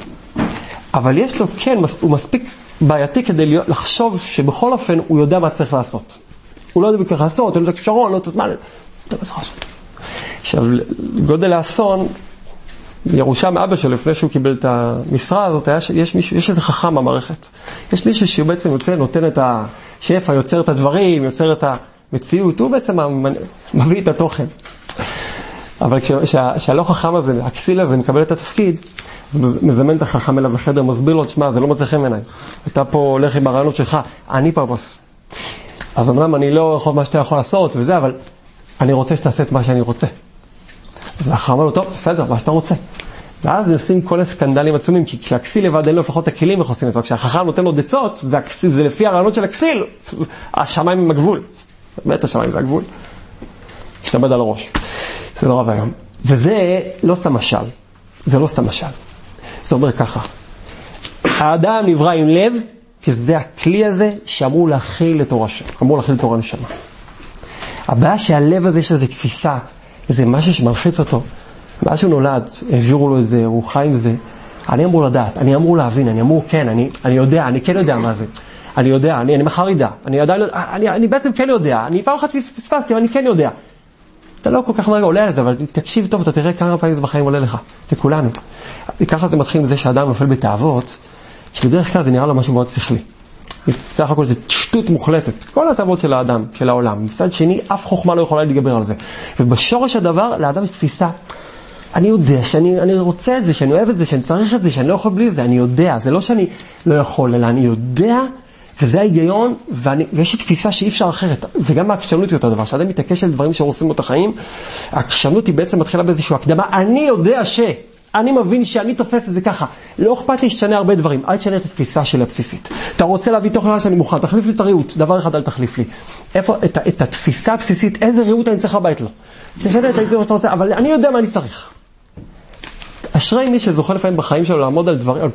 אבל יש לו, כן, הוא מספיק בעייתי כדי לחשוב שבכל אופן הוא יודע מה צריך לעשות. הוא לא יודע בכך לעשות, הוא לא יודע כשרון, לא יודע את הזמן. עכשיו, גודל האסון, ירושה מאבא שלו לפני שהוא קיבל את המשרה הזאת, היה שיש מישהו, יש איזה חכם במערכת. יש מישהו שהוא בעצם יוצא, נותן את השפע, יוצר את הדברים, יוצר את המציאות, הוא בעצם מביא את התוכן. אבל כשהלא חכם הזה, הכסיל הזה, מקבל את התפקיד, אז מזמן את החכם אליו בחדר, מסביר לו, תשמע, זה לא מצא חן בעיניי. אתה פה הולך עם הרעיונות שלך, אני פרפוס. אז אמנם אני לא יכול מה שאתה יכול לעשות וזה, אבל אני רוצה שתעשה את מה שאני רוצה. אז החכם אמר לו, טוב, בסדר, מה שאתה רוצה. ואז נשים כל הסקנדלים עצומים, כי כשהכסיל לבד אין לו לפחות הכלים וחוסים את זה, כשהחכם נותן לו דצות, זה לפי הרעיונות של הכסיל, השמיים עם הגבול. באמת השמיים זה הגבול. השתבד על הראש. זה נורא והיום. וזה לא סתם משל. זה לא סתם משל. זה אומר ככה. האדם נברא עם לב, כי זה הכלי הזה שאמרו להכיל את תורה שם. אמרו להכיל את תורה נשמה. הבעיה שהלב הזה יש איזו תפיסה, איזה משהו שמלחיץ אותו. מאז שהוא נולד, העבירו לו איזה, הוא חי עם זה. אני אמור לדעת, אני אמור להבין, אני אמור כן, אני, אני יודע, אני כן יודע מה זה. אני יודע, אני, אני מחר ידע. אני, אני, אני, אני בעצם כן יודע. אני פעם אחת פספסתי, אני כן יודע. אתה לא כל כך מרגע עולה על זה, אבל תקשיב טוב, אתה תראה כמה פעמים זה בחיים עולה לך, לכולנו. ככה זה מתחיל עם זה שאדם נופל בתאוות, שבדרך כלל זה נראה לו משהו מאוד שכלי. בסך הכל זה שטות מוחלטת, כל התאוות של האדם, של העולם. מצד שני, אף חוכמה לא יכולה להתגבר על זה. ובשורש הדבר, לאדם יש תפיסה, אני יודע שאני אני רוצה את זה, שאני אוהב את זה, שאני צריך את זה, שאני לא יכול בלי זה, אני יודע. זה לא שאני לא יכול, אלא אני יודע, וזה ההיגיון, ואני, ויש תפיסה שאי אפשר אחרת. וגם ההקשנות היא אותו דבר. כשאדם מתעקש על דברים שהורסים לו את החיים, ההקשנות היא בעצם מתחילה באיזושהי הקדמה. אני יודע ש... אני מבין שאני תופס את זה ככה. לא אכפת להשתנה הרבה דברים. אל תשנה את התפיסה שלי הבסיסית. אתה רוצה להביא תוכנה שאני מוכן. תחליף לי את הריהוט. דבר אחד אל תחליף לי. איפה, את, את התפיסה הבסיסית, איזה ריהוט אני צריך הבית לו. תשנה את זה מה שאתה רוצה, אבל אני יודע מה אני צריך. אשרי מי שזוכה לפעמים בחיים שלו לעמוד על דבר,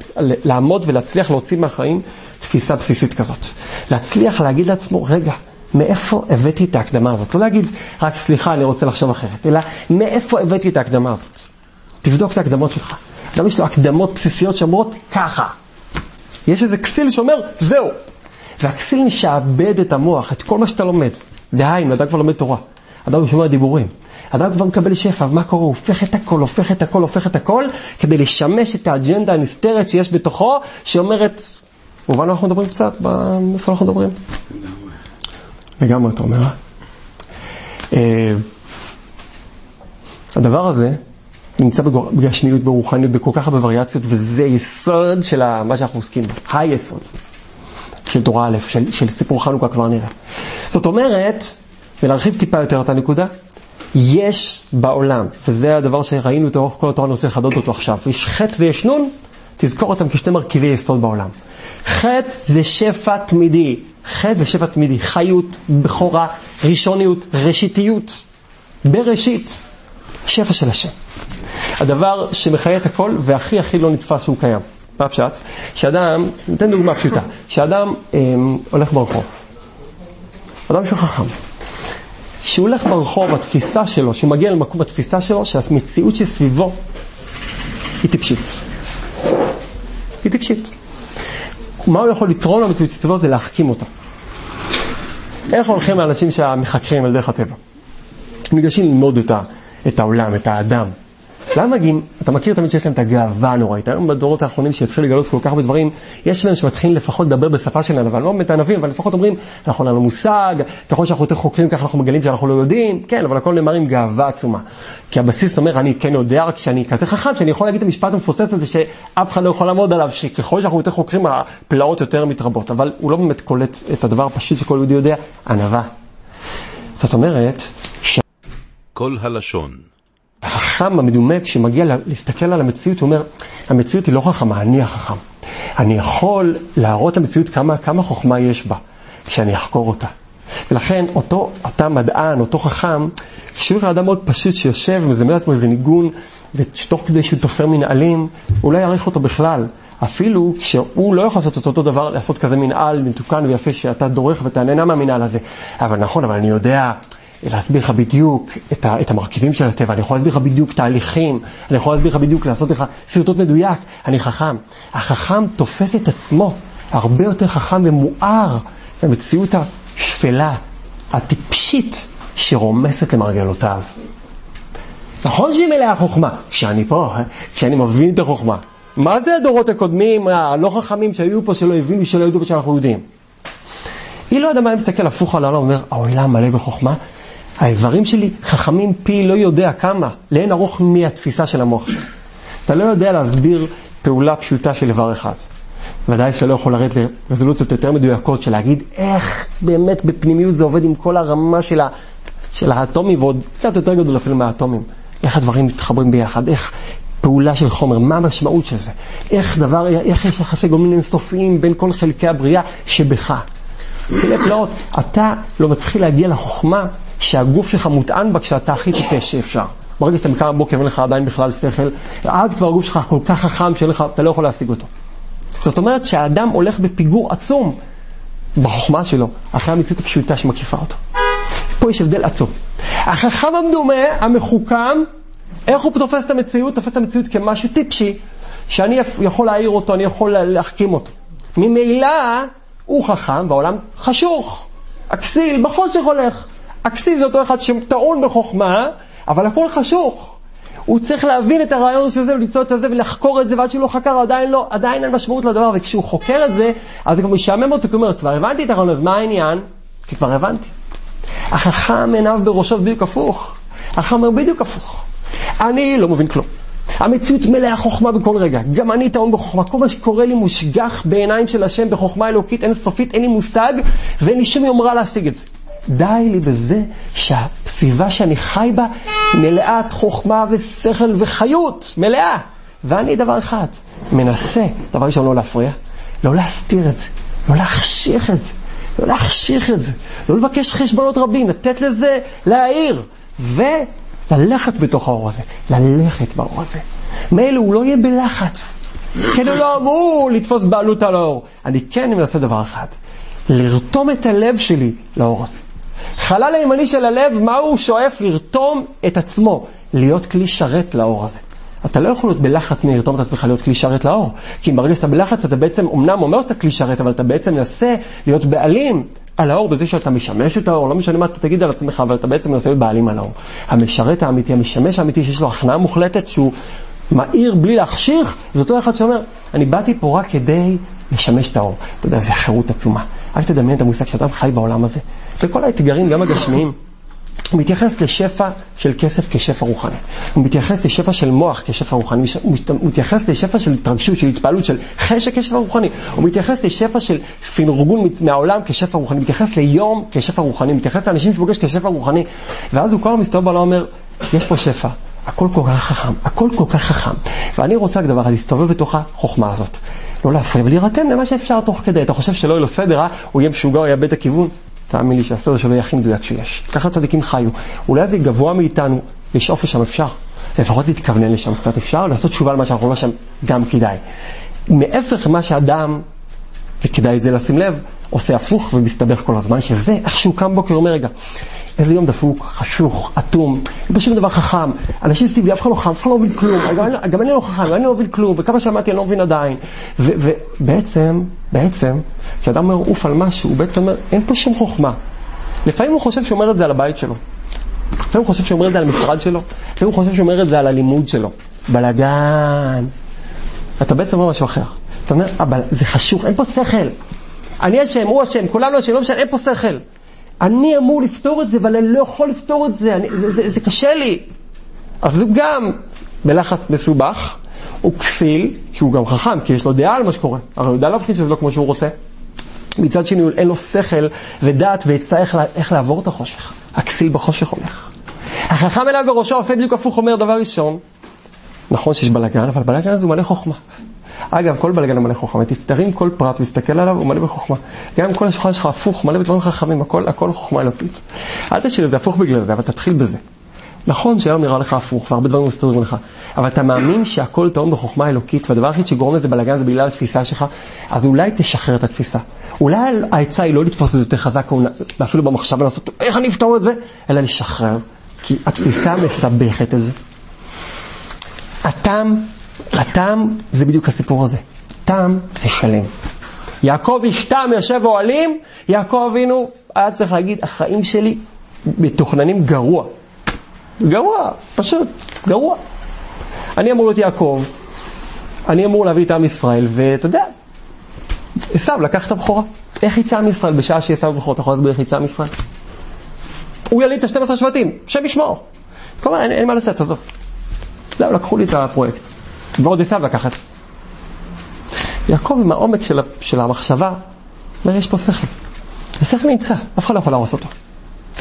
לעמוד ולהצליח להוציא מהחיים תפיסה בסיסית כזאת. להצליח להגיד לעצמו, רגע, מאיפה הבאתי את ההקדמה הזאת? לא להגיד, רק סליחה, אני רוצה לחשוב אחרת, אלא מאיפה הבאתי את ההקדמה הזאת? תבדוק את ההקדמות שלך. גם יש לו הקדמות בסיסיות שאומרות ככה. יש איזה כסיל שאומר, זהו. והכסיל משעבד את המוח, את כל מה שאתה לומד. דהיים, אדם כבר לומד תורה. אדם שומע דיבורים. אדם כבר מקבל שפע, מה קורה? הוא הופך את הכל, הופך את הכל, הופך את הכל, כדי לשמש את האג'נדה הנסתרת שיש בתוכו, שאומרת, ובאנו אנחנו מדברים קצת, איפה אנחנו מדברים? לגמרי, אתה אומר. הדבר הזה, נמצא בגשמיות, ברוחניות, בכל כך הרבה וריאציות, וזה יסוד של מה שאנחנו עוסקים בו. היסוד של תורה א', של, של סיפור חנוכה כבר נראה. זאת אומרת, ולהרחיב טיפה יותר את הנקודה, יש בעולם, וזה הדבר שראינו אותו, כל התורה אני רוצה לחדד אותו עכשיו, יש חטא ויש נון, תזכור אותם כשני מרכיבי יסוד בעולם. חטא זה שפע תמידי, חטא זה שפע תמידי, חיות, בכורה, ראשוניות, ראשיתיות, בראשית, שפע של השם. הדבר שמחיה את הכל והכי הכי לא נתפס שהוא קיים. מה פשט? שאדם, ניתן דוגמה פשוטה, שאדם אה, הולך ברחוב. אדם שהוא חכם. שהוא הולך ברחוב, התפיסה שלו, שהוא מגיע למקום התפיסה שלו, שהמציאות שסביבו היא טיפשית. היא טיפשית. מה הוא יכול לתרום למציאות שסביבו? זה להחכים אותה. איך הולכים האנשים שמחקרים על דרך הטבע? ניגשים ללמוד את, ה, את העולם, את האדם. למה מגיעים? אתה מכיר תמיד שיש להם את הגאווה הנוראית. היום בדורות האחרונים שהתחיל לגלות כל כך הרבה דברים, יש להם שמתחילים לפחות לדבר בשפה שלנו, אבל לא מתענבים, אבל לפחות אומרים, אנחנו לא מושג, ככל שאנחנו יותר חוקרים, כך אנחנו מגלים שאנחנו לא יודעים, כן, אבל הכל נאמר עם גאווה עצומה. כי הבסיס אומר, אני כן יודע, רק שאני כזה חכם, שאני יכול להגיד את המשפט המפוסס הזה, שאף אחד לא יכול לעמוד עליו, שככל שאנחנו יותר חוקרים, הפלאות יותר מתרבות, אבל הוא לא באמת קולט את הדבר הפשוט שכל יהודי יודע, ענווה. זאת אומרת, ש... כל הלשון. החכם המדומה כשמגיע להסתכל על המציאות הוא אומר, המציאות היא לא חכמה, אני החכם. אני יכול להראות את המציאות כמה, כמה חוכמה יש בה כשאני אחקור אותה. ולכן אותו, אותה מדען, אותו חכם, כשהוא יראה אדם מאוד פשוט שיושב ומזמל עצמו איזה ניגון ותוך כדי שהוא תופר מנהלים, הוא לא יעריך אותו בכלל. אפילו שהוא לא יכול לעשות אותו דבר, לעשות כזה מנהל מתוקן ויפה שאתה דורך ואתה נהנה מהמנהל הזה. אבל נכון, אבל אני יודע... להסביר לך בדיוק את, ה, את המרכיבים של הטבע, אני יכול להסביר לך בדיוק תהליכים, אני יכול להסביר לך בדיוק לעשות לך סרטות מדויק, אני חכם. החכם תופס את עצמו, הרבה יותר חכם ומואר, במציאות השפלה, הטיפשית, שרומסת למרגלותיו. נכון שהיא מלאה חוכמה, כשאני פה, כשאני מבין את החוכמה. מה זה הדורות הקודמים, הלא חכמים שהיו פה, שלא הבינו, שלא ידעו שאנחנו יודעים? היא לא יודעת מה, היא מסתכל הפוך על העולם, אומר, העולם מלא בחוכמה, האיברים שלי חכמים פי לא יודע כמה, לאין ארוך מהתפיסה של המוח שלי. אתה לא יודע להסביר פעולה פשוטה של איבר אחד. ודאי שלא יכול לרדת לרזולוציות יותר מדויקות של להגיד איך באמת בפנימיות זה עובד עם כל הרמה של, ה... של האטומי ועוד קצת יותר גדול אפילו מהאטומים. איך הדברים מתחברים ביחד, איך פעולה של חומר, מה המשמעות של זה, איך, דבר, איך יש יחסי גומלין אינסופיים בין כל חלקי הבריאה שבך. מיני פלאות, אתה לא מתחיל להגיע לחוכמה שהגוף שלך מוטען בה כשאתה הכי טיפש שאפשר. ברגע שאתה מקרם בוקר ואין לך עדיין בכלל שכל, אז כבר הגוף שלך כל כך חכם שאתה לא יכול להשיג אותו. זאת אומרת שהאדם הולך בפיגור עצום בחוכמה שלו, אחרי המציאות הפשוטה שמקיפה אותו. פה יש הבדל עצום. החכם המדומה, המחוכם, איך הוא תופס את המציאות? תופס את המציאות כמשהו טיפשי, שאני יכול להעיר אותו, אני יכול להחכים אותו. ממילא הוא חכם והעולם חשוך. אקסיל, בחושך הולך. אקסיל זה אותו אחד שטעון בחוכמה, אבל הכל חשוך. הוא צריך להבין את הרעיון של זה ולמצוא את זה ולחקור את זה, ועד שהוא לא חקר עדיין לא, עדיין אין משמעות לדבר. וכשהוא חוקר את זה, אז גם הוא ישעמם אותו, כי הוא אומר, כבר הבנתי את הרעיון, אז מה העניין? כי כבר הבנתי. החכם עיניו בראשו בדיוק הפוך. החכם בדיוק הפוך. אני לא מבין כלום. המציאות מלאה חוכמה בכל רגע. גם אני טעון בחוכמה. כל מה שקורה לי מושגח בעיניים של השם, בחוכמה אלוקית, אין סופית, אין לי מושג, ואין לי שום יומרה להשיג את זה. די לי בזה שהסביבה שאני חי בה מלאת חוכמה ושכל וחיות, מלאה. ואני דבר אחד, מנסה, דבר ראשון לא להפריע, לא להסתיר את זה, לא להחשיך את זה, לא להחשיך את זה, לא לבקש חשבונות רבים, לתת לזה להעיר, וללכת בתוך האור הזה, ללכת באור הזה. מאלו הוא לא יהיה בלחץ, כן הוא לא אמור לתפוס בעלות על האור. אני כן מנסה דבר אחד. לרתום את הלב שלי לאור הזה. חלל הימני של הלב, מה הוא שואף? לרתום את עצמו, להיות כלי שרת לאור הזה. אתה לא יכול להיות בלחץ מלרתום את עצמך להיות כלי שרת לאור, כי ברגע שאתה בלחץ אתה בעצם אמנם אומר שאתה כלי שרת, אבל אתה בעצם מנסה להיות בעלים על האור בזה שאתה משמש את האור. לא משנה מה אתה תגיד על עצמך, אבל אתה בעצם מנסה להיות בעלים על האור. המשרת האמיתי, המשמש האמיתי שיש לו הכנעה מוחלטת, שהוא מאיר בלי להחשיך, זה אותו אחד שאומר, אני באתי פה רק כדי לשמש את האור. אתה יודע, זה חירות עצומה. רק תדמיין את המושג שאדם חי בעולם הזה. וכל האתגרים, גם הגשמיים, הוא מתייחס לשפע של כסף כשפע רוחני. הוא מתייחס לשפע של מוח כשפע רוחני. הוא מתייחס לשפע של התרגשות, של התפעלות, של חשק כשפע רוחני. הוא מתייחס לשפע של פרגון מהעולם כשפע רוחני. הוא מתייחס ליום כשפע רוחני. הוא מתייחס לאנשים שפוגש כשפע רוחני. ואז הוא כל מסתובב בעולם אומר, יש פה שפע. הכל כל כך חכם, הכל כל כך חכם. ואני רוצה כדבר, להסתובב בתוך החוכמה הזאת. לא להפריע, ולהירתם למה שאפשר תוך כדי. אתה חושב שלא יהיה לו סדר, אה? הוא יהיה משוגע, הוא יאבד את הכיוון. תאמין לי שהסדר שלו יהיה הכי מדויק שיש. ככה צדיקים חיו. אולי זה גבוה מאיתנו, לשאוף לשם אפשר. לפחות להתכוונן לשם קצת אפשר, לעשות תשובה על מה שאנחנו לא שם, גם כדאי. מהפך מה שאדם, וכדאי את זה לשים לב, עושה הפוך ומסתבך כל הזמן, שזה איך שהוא קם בוקר אומר, רגע, איזה יום דפוק, חשוך, אטום, בשום דבר חכם, אנשים סביבי, אף אחד לא חכם, אף אחד לא מבין כלום, גם אני לא חכם, אני לא מבין כלום, וכמה שמעתי אני לא מבין עדיין. ובעצם, בעצם, כשאדם אומר עוף על משהו, הוא בעצם אומר, אין פה שום חוכמה. לפעמים הוא חושב שאומר את זה על הבית שלו, לפעמים הוא חושב שאומר את זה על המשרד שלו, לפעמים הוא חושב שאומר את זה על הלימוד שלו. בלגן. אתה בעצם אומר משהו אחר. אתה אומר, אבל זה חשוך, אין פה שכל. אני השם, הוא השם, כולנו השם, לא משנה, אין פה שכל. אני אמור לפתור את זה, אבל אני לא יכול לפתור את זה, אני, זה, זה, זה קשה לי. אז הוא גם בלחץ מסובך, הוא כסיל, כי הוא גם חכם, כי יש לו דעה על מה שקורה. הרי הוא יודע להבחין שזה לא כמו שהוא רוצה. מצד שני, אין לו שכל ודעת ויצא איך, איך לעבור את החושך. הכסיל בחושך הולך. החכם אליו בראשו עושה בדיוק הפוך, אומר דבר ראשון. נכון שיש בלגן, אבל בלגן הזה הוא מלא חוכמה. אגב, כל בלגן הוא מלא חוכמה. תרים כל פרט, מסתכל עליו, הוא מלא בחוכמה. גם כל השולחן שלך הפוך, מלא בדברים חכמים, הכל, הכל חוכמה אלוקית. אל תשאל, זה הפוך בגלל זה, אבל תתחיל בזה. נכון שהיום נראה לך הפוך, והרבה דברים מסתדרים לך, אבל אתה מאמין שהכל טעון בחוכמה אלוקית, והדבר הכי שגורם לזה בלגן זה בגלל התפיסה שלך, אז אולי תשחרר את התפיסה. אולי ההצעה היא לא לתפוס את זה יותר חזק, ואפילו במחשב לנסות, איך אני אפתור את זה? אלא לשחרר, כי התפיסה מסבכת את זה. הטעם הטעם זה בדיוק הסיפור הזה. טעם זה שלם. יעקב ישתם יושב אוהלים. יעקב אבינו היה צריך להגיד, החיים שלי מתוכננים גרוע, גרוע, פשוט גרוע. אני אמור להיות יעקב, אני אמור להביא את עם ישראל, ואתה יודע, עשיו לקח את הבכורה. איך יצא עם ישראל בשעה שעשיו הבכורה? אתה יכול להסביר איך יצא עם ישראל? הוא יליד את ה-שנים עשר השבטים, שם ישמור. כלומר, אין, אין מה לעשות, תעזוב. לא, לקחו לי את הפרויקט. ועוד עשיו לקחת. יעקב עם העומק של, של המחשבה, אומר, יש פה שכל. השכל נמצא, אף אחד לא יכול להרוס אותו.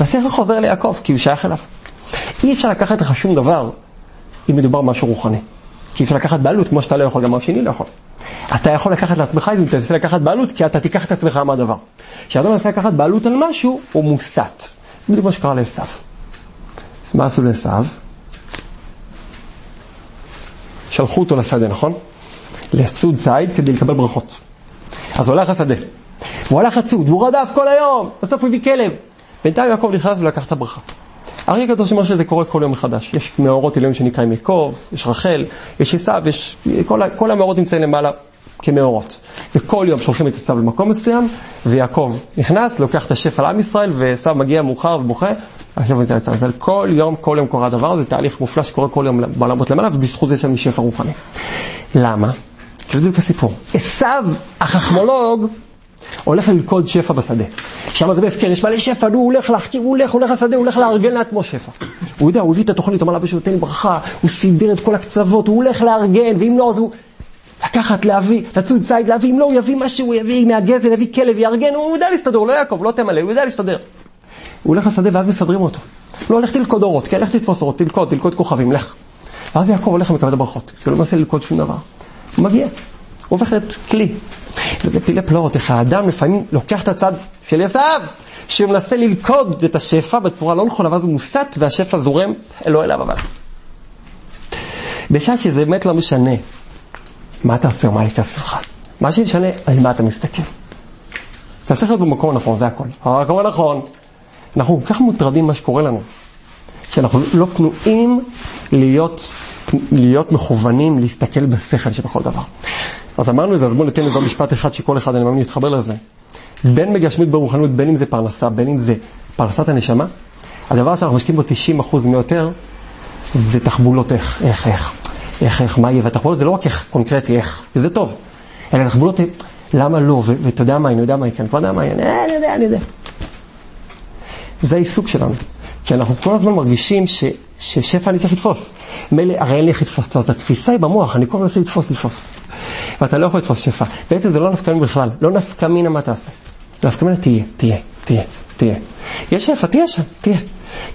והשכל חוזר ליעקב, כי הוא שייך אליו. אי אפשר לקחת לך שום דבר אם מדובר משהו רוחני. כי אפשר לקחת בעלות, כמו שאתה לא יכול, גם השני לא יכול. אתה יכול לקחת לעצמך, אם אתה תנסה לקחת בעלות, כי אתה תיקח את עצמך מהדבר. כשאדם מנסה לקחת בעלות על משהו, הוא מוסת. זה בדיוק מה שקרה לעשיו. אז מה עשו לעשיו? שלחו אותו לשדה, נכון? לסוד צייד כדי לקבל ברכות. אז הוא הלך לשדה. הוא הלך לצוד, והוא רדף כל היום. בסוף הוא הביא כלב. בינתיים יעקב נכנס ולקח את הברכה. הרי הקדוש אומר שזה קורה כל יום מחדש. יש מאורות עליון שנקראים יעקב, יש רחל, יש עשיו, יש... כל, כל המאורות נמצאים למעלה כמאורות. וכל יום שולחים את עשיו למקום מסוים, ויעקב נכנס, לוקח את השפע לעם ישראל, ועשיו מגיע מאוחר ובוכה, עכשיו נמצא עשיו. אז כל יום, כל יום קורה הדבר, זה תהליך מופלא שקורה כל יום בעולמות למעלה, ובזכות זה שם שפע רוחני. למה? זה בדיוק הסיפור. עשיו, החכמולוג, הולך ללכוד שפע בשדה. שם זה בהפקר, יש מלא שפע, הוא הולך להחכיר, הוא הולך, הולך לשדה, הוא הולך לארגן לעצמו שפע. הוא יודע, הוא הביא את התוכנית, הוא אמר לה, שתתן לי ברכה, הוא סידר את כל הקצוות, הוא הולך לארגן, ואם לא, אז הוא לקחת, להביא, לצוד צייד, להביא, אם לא, הוא יביא משהו, הוא יביא מהגזל, יביא כלב, יארגן, הוא יודע להסתדר, לא יעקב, לא תמלא, הוא יודע להסתדר. הוא הולך לשדה, ואז מסדרים אותו. לא, הולך תלכוד אורות, כי הלך תתפוס אורות, תלכוד, תלכוד כוכבים, לך. ואז יעקב הולך ומקבל את הברכות, כי הוא לא מנסה ללכוד שום דבר. הוא מגיע. הוא הופך את כלי. וזה פילי פלאות, איך האדם לפעמים לוקח את הצד של עשיו, שמנסה ללכוד את השפע בצורה לא נכונה, ואז הוא מוסת, והשפע זורם אלו אליו אבל. בשעה שזה באמת לא משנה, מה אתה עושה או מה יקרה סביבך? מה שמשנה, על מה אתה מסתכל. אתה צריך להיות במקום הנכון, זה הכל. המקום הנכון. אנחנו כל כך מוטרדים מה שקורה לנו, שאנחנו לא פנויים להיות, להיות מכוונים, להסתכל בשכל שבכל דבר. אז אמרנו את זה, אז בואו ניתן לזה משפט אחד שכל אחד, אני מאמין, יתחבר לזה. בין מגשמית ברוחנות, בין אם זה פרנסה, בין אם זה פרנסת הנשמה, הדבר שאנחנו משקיעים בו תשעים אחוז מיותר, זה תחבולות איך, איך, איך, איך, איך, מה יהיה, והתחבולות זה לא רק איך קונקרטי, איך, וזה טוב, אלא תחבולות, למה לא, ואתה יודע מה, אני יודע מה, אני כבר יודע מה, אני יודע, אני יודע. זה העיסוק שלנו, כי אנחנו כל הזמן מרגישים ש... ששפע אני צריך לתפוס. מילא, הרי אין לי איך לתפוס אותו, אז התפיסה היא במוח, אני כל מנסה לתפוס, לתפוס. ואתה לא יכול לתפוס שפע. בעצם זה לא נפקא מינה בכלל, לא נפקא מינה מה תעשה. נפקא מינה תהיה, תהיה, תהיה, תהיה. יש שפע, תהיה שם, תהיה.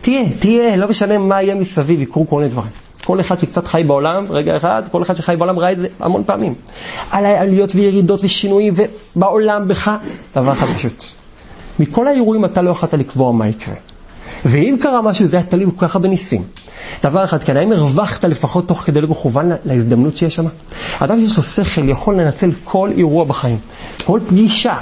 תהיה, תהיה, לא משנה מה יהיה מסביב, יקרו כל מיני דברים. כל אחד שקצת חי בעולם, רגע אחד, כל אחד שחי בעולם ראה את זה המון פעמים. על העליות וירידות ושינויים, ובעולם בך, דבר אחד פשוט. מכל האירועים אתה לא יכולת לקבוע מה יקרה. ואם קרה משהו, זה היה תלוי כל כך הרבה ניסים. דבר אחד, כי האם הרווחת לפחות תוך כדי מכוון להזדמנות שיש שם? אדם שיש לו שכל יכול לנצל כל אירוע בחיים, כל פגישה,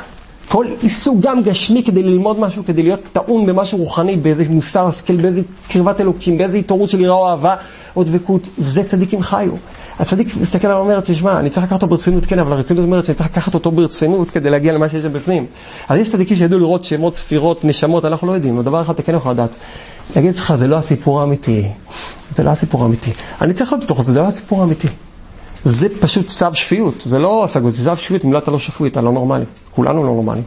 כל עיסוק גם גשמי כדי ללמוד משהו, כדי להיות טעון במשהו רוחני, באיזה מוסר השכל, באיזה קרבת אלוקים, באיזה התעוררות של יראה או אהבה או דבקות. וזה צדיקים חיו. הצדיק מסתכל עליו ואומר, תשמע, אני צריך לקחת אותו ברצינות, כן, אבל הרצינות אומרת שאני צריך לקחת אותו ברצינות כדי להגיע למה שיש שם בפנים. אז יש צדיקים שידעו לראות שמות, ספירות, נשמות, אנחנו לא יודעים. הדבר אחד אתה כן יכול לדעת. להגיד לך, זה לא הסיפור האמיתי. זה לא הסיפור האמיתי. אני צריך להיות בתוך זה, זה לא הסיפור האמיתי. זה פשוט צו שפיות, זה לא השגות, זה צו שפיות, אם לא אתה לא שפוי, אתה לא נורמלי. כולנו לא נורמלי.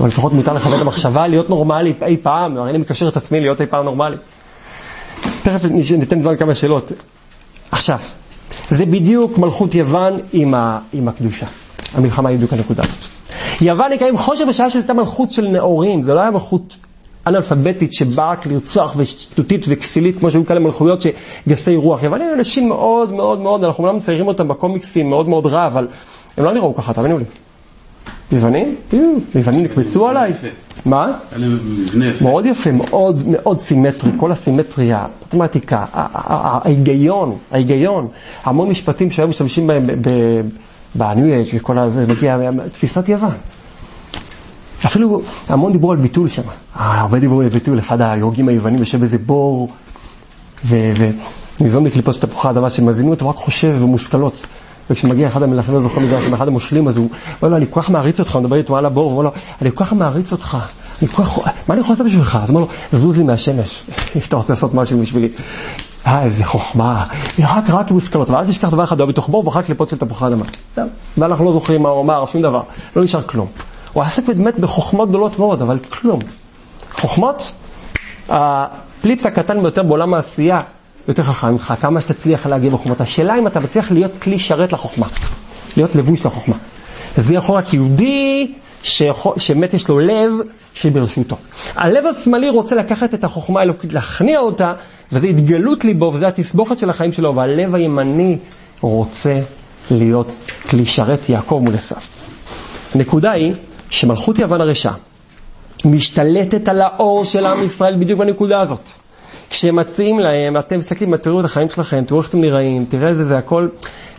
אבל לפחות מותר לחוות המחשבה להיות נורמלי אי פעם, הרי אני מקשר את עצמי להיות אי פעם נורמלי. תכף ניתן דבר כמה שאלות. עכשיו, זה בדיוק מלכות יוון עם, ה, עם הקדושה. המלחמה היא בדיוק הנקודה. יוון יקיים חושב בשעה שזאת מלכות של נאורים, זה לא היה מלכות אנאלפביתית שבאק לרצוח ושטותית וכסילית כמו שהיו כאלה מלכויות שגסי רוח. יוונים הם אנשים מאוד מאוד מאוד, אנחנו אומנם מציירים אותם בקומיקסים מאוד מאוד רע, אבל הם לא נראו ככה, תאמינו לי. יוונים? יוונים נקבצו עליי. מה? מאוד יפה, מאוד מאוד סימטרי, כל הסימטריה, מתמטיקה, ההיגיון, ההיגיון, המון משפטים שהיום משתמשים בהם בניו-אייג' וכל הזה, מגיע תפיסת יוון. אפילו המון דיבור על ביטול שם. הרבה דיבור על ביטול, אחד היוגים היוונים יושב איזה בור, וניזון לקליפות של תפוחי אדמה שמזינים אותו רק חושב ומושכלות. וכשמגיע אחד המלאכים הזוכר מזה, אחד המושלים, אז הוא אומר לו, אני כל כך מעריץ אותך, אני מדבר איתו על הבור, הוא אומר לו, אני כל כך מעריץ אותך, מה אני יכול לעשות בשבילך? אז הוא אומר לו, זוז לי מהשמש, אם אתה רוצה לעשות משהו בשבילי. אה, איזה חוכמה, רק רק מושכלות, אבל אל תשכח דבר אחד, הוא בתוך בור, ואחר קליפות של תפוחי אדמה. ואנחנו לא זוכרים מה הוא אמר, שום דבר, לא נשאר כלום. הוא עסק באמת בחוכמות גדולות מאוד, אבל כלום. חוכמות, הפליפס הקטן ביותר בעולם העשייה, יותר חכם ממך, כמה שתצליח להגיע בחוכמת. השאלה אם אתה מצליח להיות כלי שרת לחוכמה, להיות לבוש לחוכמה. זה יכול רק יהודי שיכול, שמת יש לו לב שברשותו. הלב השמאלי רוצה לקחת את החוכמה האלוקית, להכניע אותה, וזה התגלות ליבו, וזה התסבוכת של החיים שלו, והלב הימני רוצה להיות כלי שרת יעקב מול עשיו. הנקודה היא שמלכות יוון הרשע משתלטת על האור של עם ישראל בדיוק בנקודה הזאת. כשמציעים להם, אתם מסתכלים, תראו את החיים שלכם, תראו איך אתם נראים, תראה איזה, זה הכל.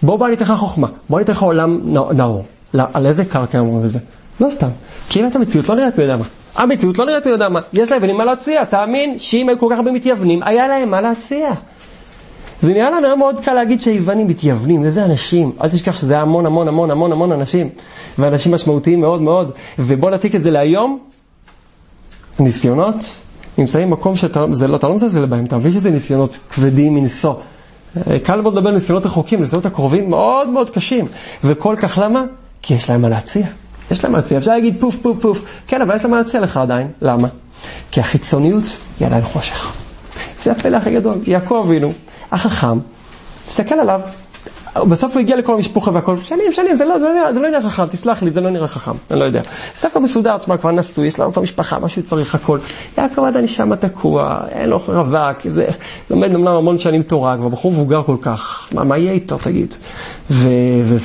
בואו בוא ניתך חוכמה, בואו ניתך עולם נאור. על איזה קרקע אמרו וזה? לא סתם. כי אם את המציאות לא נראית מי יודע מה. המציאות לא נראית מי יודע מה. יש להם מה להציע, תאמין שאם היו כל כך הרבה מתייוונים, היה להם מה להציע. זה נראה לנו מאוד קל להגיד שהיוונים מתייוונים, וזה אנשים. אל תשכח שזה המון המון המון המון המון אנשים. ואנשים משמעותיים מאוד מאוד. ובוא נתיק את זה להיום. ניסיונות. נמצאים במקום שאתה לא נמצא את זה לבהם, אתה מבין שזה ניסיונות כבדים מנסוע. קל מאוד לדבר ניסיונות רחוקים, ניסיונות הקרובים מאוד מאוד קשים. וכל כך למה? כי יש להם מה להציע. יש להם מה להציע, אפשר להגיד פוף פוף פוף. כן, אבל יש להם מה להציע לך עדיין. למה? כי החיצוניות היא עדיין חושך. זה הפלא הכי גדול. יעקב אבינו, החכם, תסתכל עליו, בסוף הוא הגיע לכל המשפחה והכל, שנים, שנים, זה לא, זה לא, זה לא נראה חכם, תסלח לי, זה לא נראה חכם, אני לא יודע. סוף מסודר, תשמע, כבר נשוי, יש לנו פה משפחה, משהו צריך הכל. יעקב עדיין שם תקוע, אין לו רווק, זה לומד אמנם המון שנים תורה, כבר בחור מבוגר כל כך, מה, מה יהיה איתו, תגיד? ו... ו...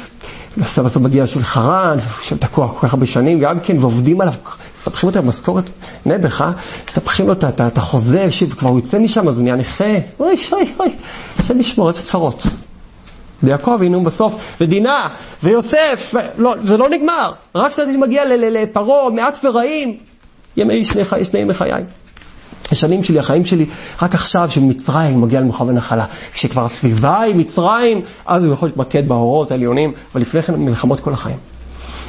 בסוף בסוף מגיע של חרן, של תקוע כל כך הרבה שנים, גם כן, ועובדים עליו, ספחים אותה במשכורת נדך, ספחים לו את החוזה, שכבר הוא יצא משם, אז הוא נהיה נכה, אוי, אוי, אוי, שמשמור, איזה צרות. ויעקב אבינו בסוף, ודינה, ויוסף, לא, זה לא נגמר. רק כשאתה מגיע לפרעה, מעט ורעים, ימי שניים מחיי. השנים שלי, החיים שלי, רק עכשיו שמצרים מגיע למחוב הנחלה. כשכבר הסביבה היא מצרים, אז הוא יכול להתמקד בהורות העליונים, ולפני כן מלחמות כל החיים.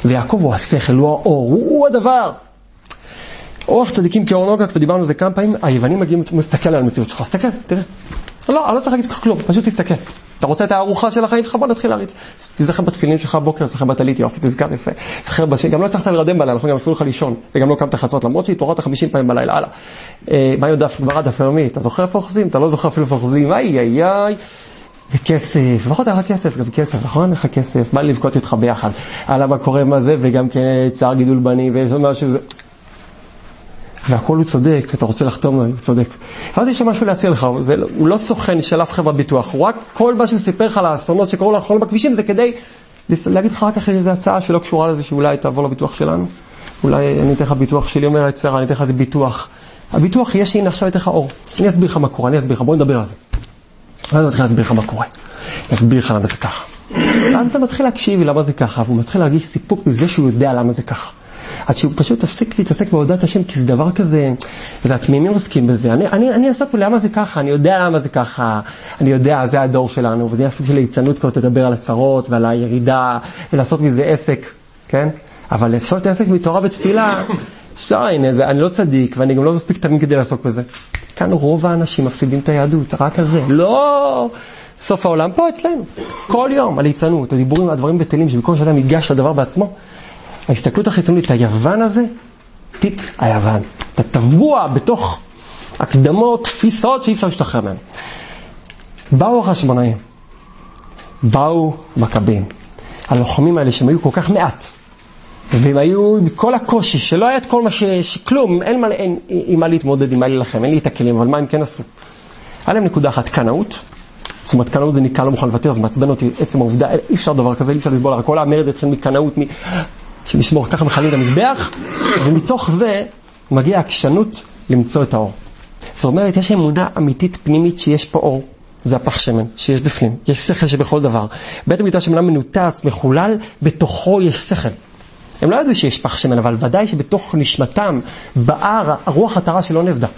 ויעקב הוא השכל, הוא האור, הוא, הוא הדבר. אורח צדיקים כאורנוגה, ודיברנו על זה כמה פעמים, היוונים מגיעים, מסתכל על המציאות שלך, מסתכל, תראה. לא, אני לא צריך להגיד כלום, פשוט תסתכל. אתה רוצה את הארוחה של החיים שלך, בוא נתחיל להריץ. תזכר בתפילים שלך בוקר, תזכר בתלית, יופי, תזכר יפה. תזכר בשם, גם לא הצלחת לרדם בלילה, אנחנו גם אפילו לך לישון, וגם לא קמת חצות, למרות שהתעוררת חמישים פעמים בלילה, הלאה. מה יודף, כבר עד הפרמי, אתה זוכר איפה אוחזים? אתה לא זוכר אפילו איפה אוחזים, איי, איי, איי. וכסף, לפחות היה כסף, גם כסף, נכון? איך הכסף, מה לבכות איתך ביחד? עלה מה קורה מה זה, וגם כן צער גידול בני, ויש משהו זה. והכל הוא צודק, אתה רוצה לחתום לו, הוא צודק. ואז יש משהו להציע לך, זה, הוא לא סוכן של אף חברת ביטוח, הוא רק כל מה שהוא סיפר לך על האסונות שקראו לאחרון בכבישים, זה כדי להגיד לך רק אחרי איזו הצעה שלא קשורה לזה, שאולי תעבור לביטוח שלנו, אולי אני אתן לך ביטוח שלי, אומר היצר, אני אתן לך איזה ביטוח. הביטוח יש, הנה עכשיו אתן לך אור. אני אסביר לך מה קורה, אני אסביר לך, בוא נדבר על זה. ואז הוא מתחיל להסביר לך מה קורה. להסביר לך למה זה ככה. ואז אתה מתחיל להקשיב למה זה ככה, והוא מתחיל להרגיש סיפוק מזה שהוא יודע למה זה ככה. עד שהוא פשוט תפסיק להתעסק בעודת השם, כי זה דבר כזה, זה התמימים עוסקים בזה. אני, אני, אני עסק פה למה זה ככה, אני יודע למה זה ככה, אני יודע, זה הדור שלנו, וזה הסוג של היצנות כבר תדבר על הצרות ועל הירידה, ולעשות מזה עסק, כן? אבל אפשר להתעסק מתורה ותפילה, אפשר, הנה, זה, אני לא צדיק, ואני גם לא מספיק תמים כדי לעסוק בזה. כאן רוב האנשים מפסידים את היהדות, רק על זה. לא! סוף העולם פה אצלנו. כל יום, על היצנות, הדיבורים, הדברים בטלים, שבקום שאדם ייגש לדבר בעצמו, ההסתכלות החיצונית, היוון הזה, טיט היוון. אתה טבוע בתוך הקדמות, תפיסות שאי אפשר להשתחרר מהן. באו החשמונאים, באו מכבים. הלוחמים האלה שהם היו כל כך מעט, והם היו עם כל הקושי, שלא היה את כל מה ש... שכלום, אין מה, אין, עם מה להתמודד, עם מה להילחם, אין לי את הכלים, אבל מה הם כן עשו? היה להם נקודה אחת, קנאות. זאת אומרת, קנאות זה ניקה, לא מוכן לוותר, זה מעצבן אותי, עצם העובדה, אי אפשר דבר כזה, אי אפשר לסבול, הכל המרד אתכם מקנאות, מ... שנשמור ככה מחלים את המזבח, ומתוך זה מגיע הקשנות למצוא את האור. זאת אומרת, יש אמונה אמיתית פנימית שיש פה אור, זה הפך שמן שיש בפנים, יש שכל שבכל דבר. בית המדרש שמונה מנותץ, מחולל, בתוכו יש שכל. הם לא ידעו שיש פך שמן, אבל ודאי שבתוך נשמתם, בער, הרוח התרה שלא נבדה.